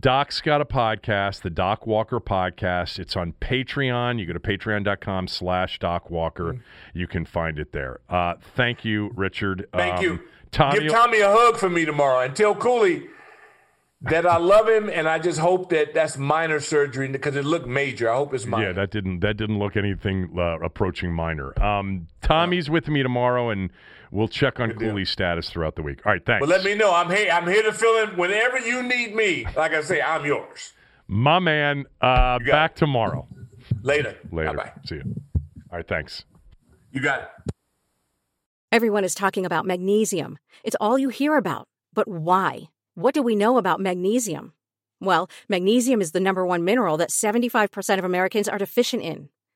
Doc's got a podcast, the Doc Walker Podcast. It's on Patreon. You go to patreon.com slash Doc Walker. Mm-hmm. You can find it there. Uh, thank you, Richard. Thank um, you. Tommy, Give Tommy a hug for me tomorrow and tell Cooley that I love him, and I just hope that that's minor surgery because it looked major. I hope it's minor. Yeah, that didn't that didn't look anything uh, approaching minor. Um, Tommy's no. with me tomorrow, and we'll check on Cooley's status throughout the week. All right, thanks. But let me know. I'm here. I'm here to fill in whenever you need me. Like I say, I'm yours. My man. Uh, you back it. tomorrow. Later. Later. Bye-bye. See you. All right, thanks. You got it. Everyone is talking about magnesium. It's all you hear about. But why? What do we know about magnesium? Well, magnesium is the number one mineral that seventy-five percent of Americans are deficient in.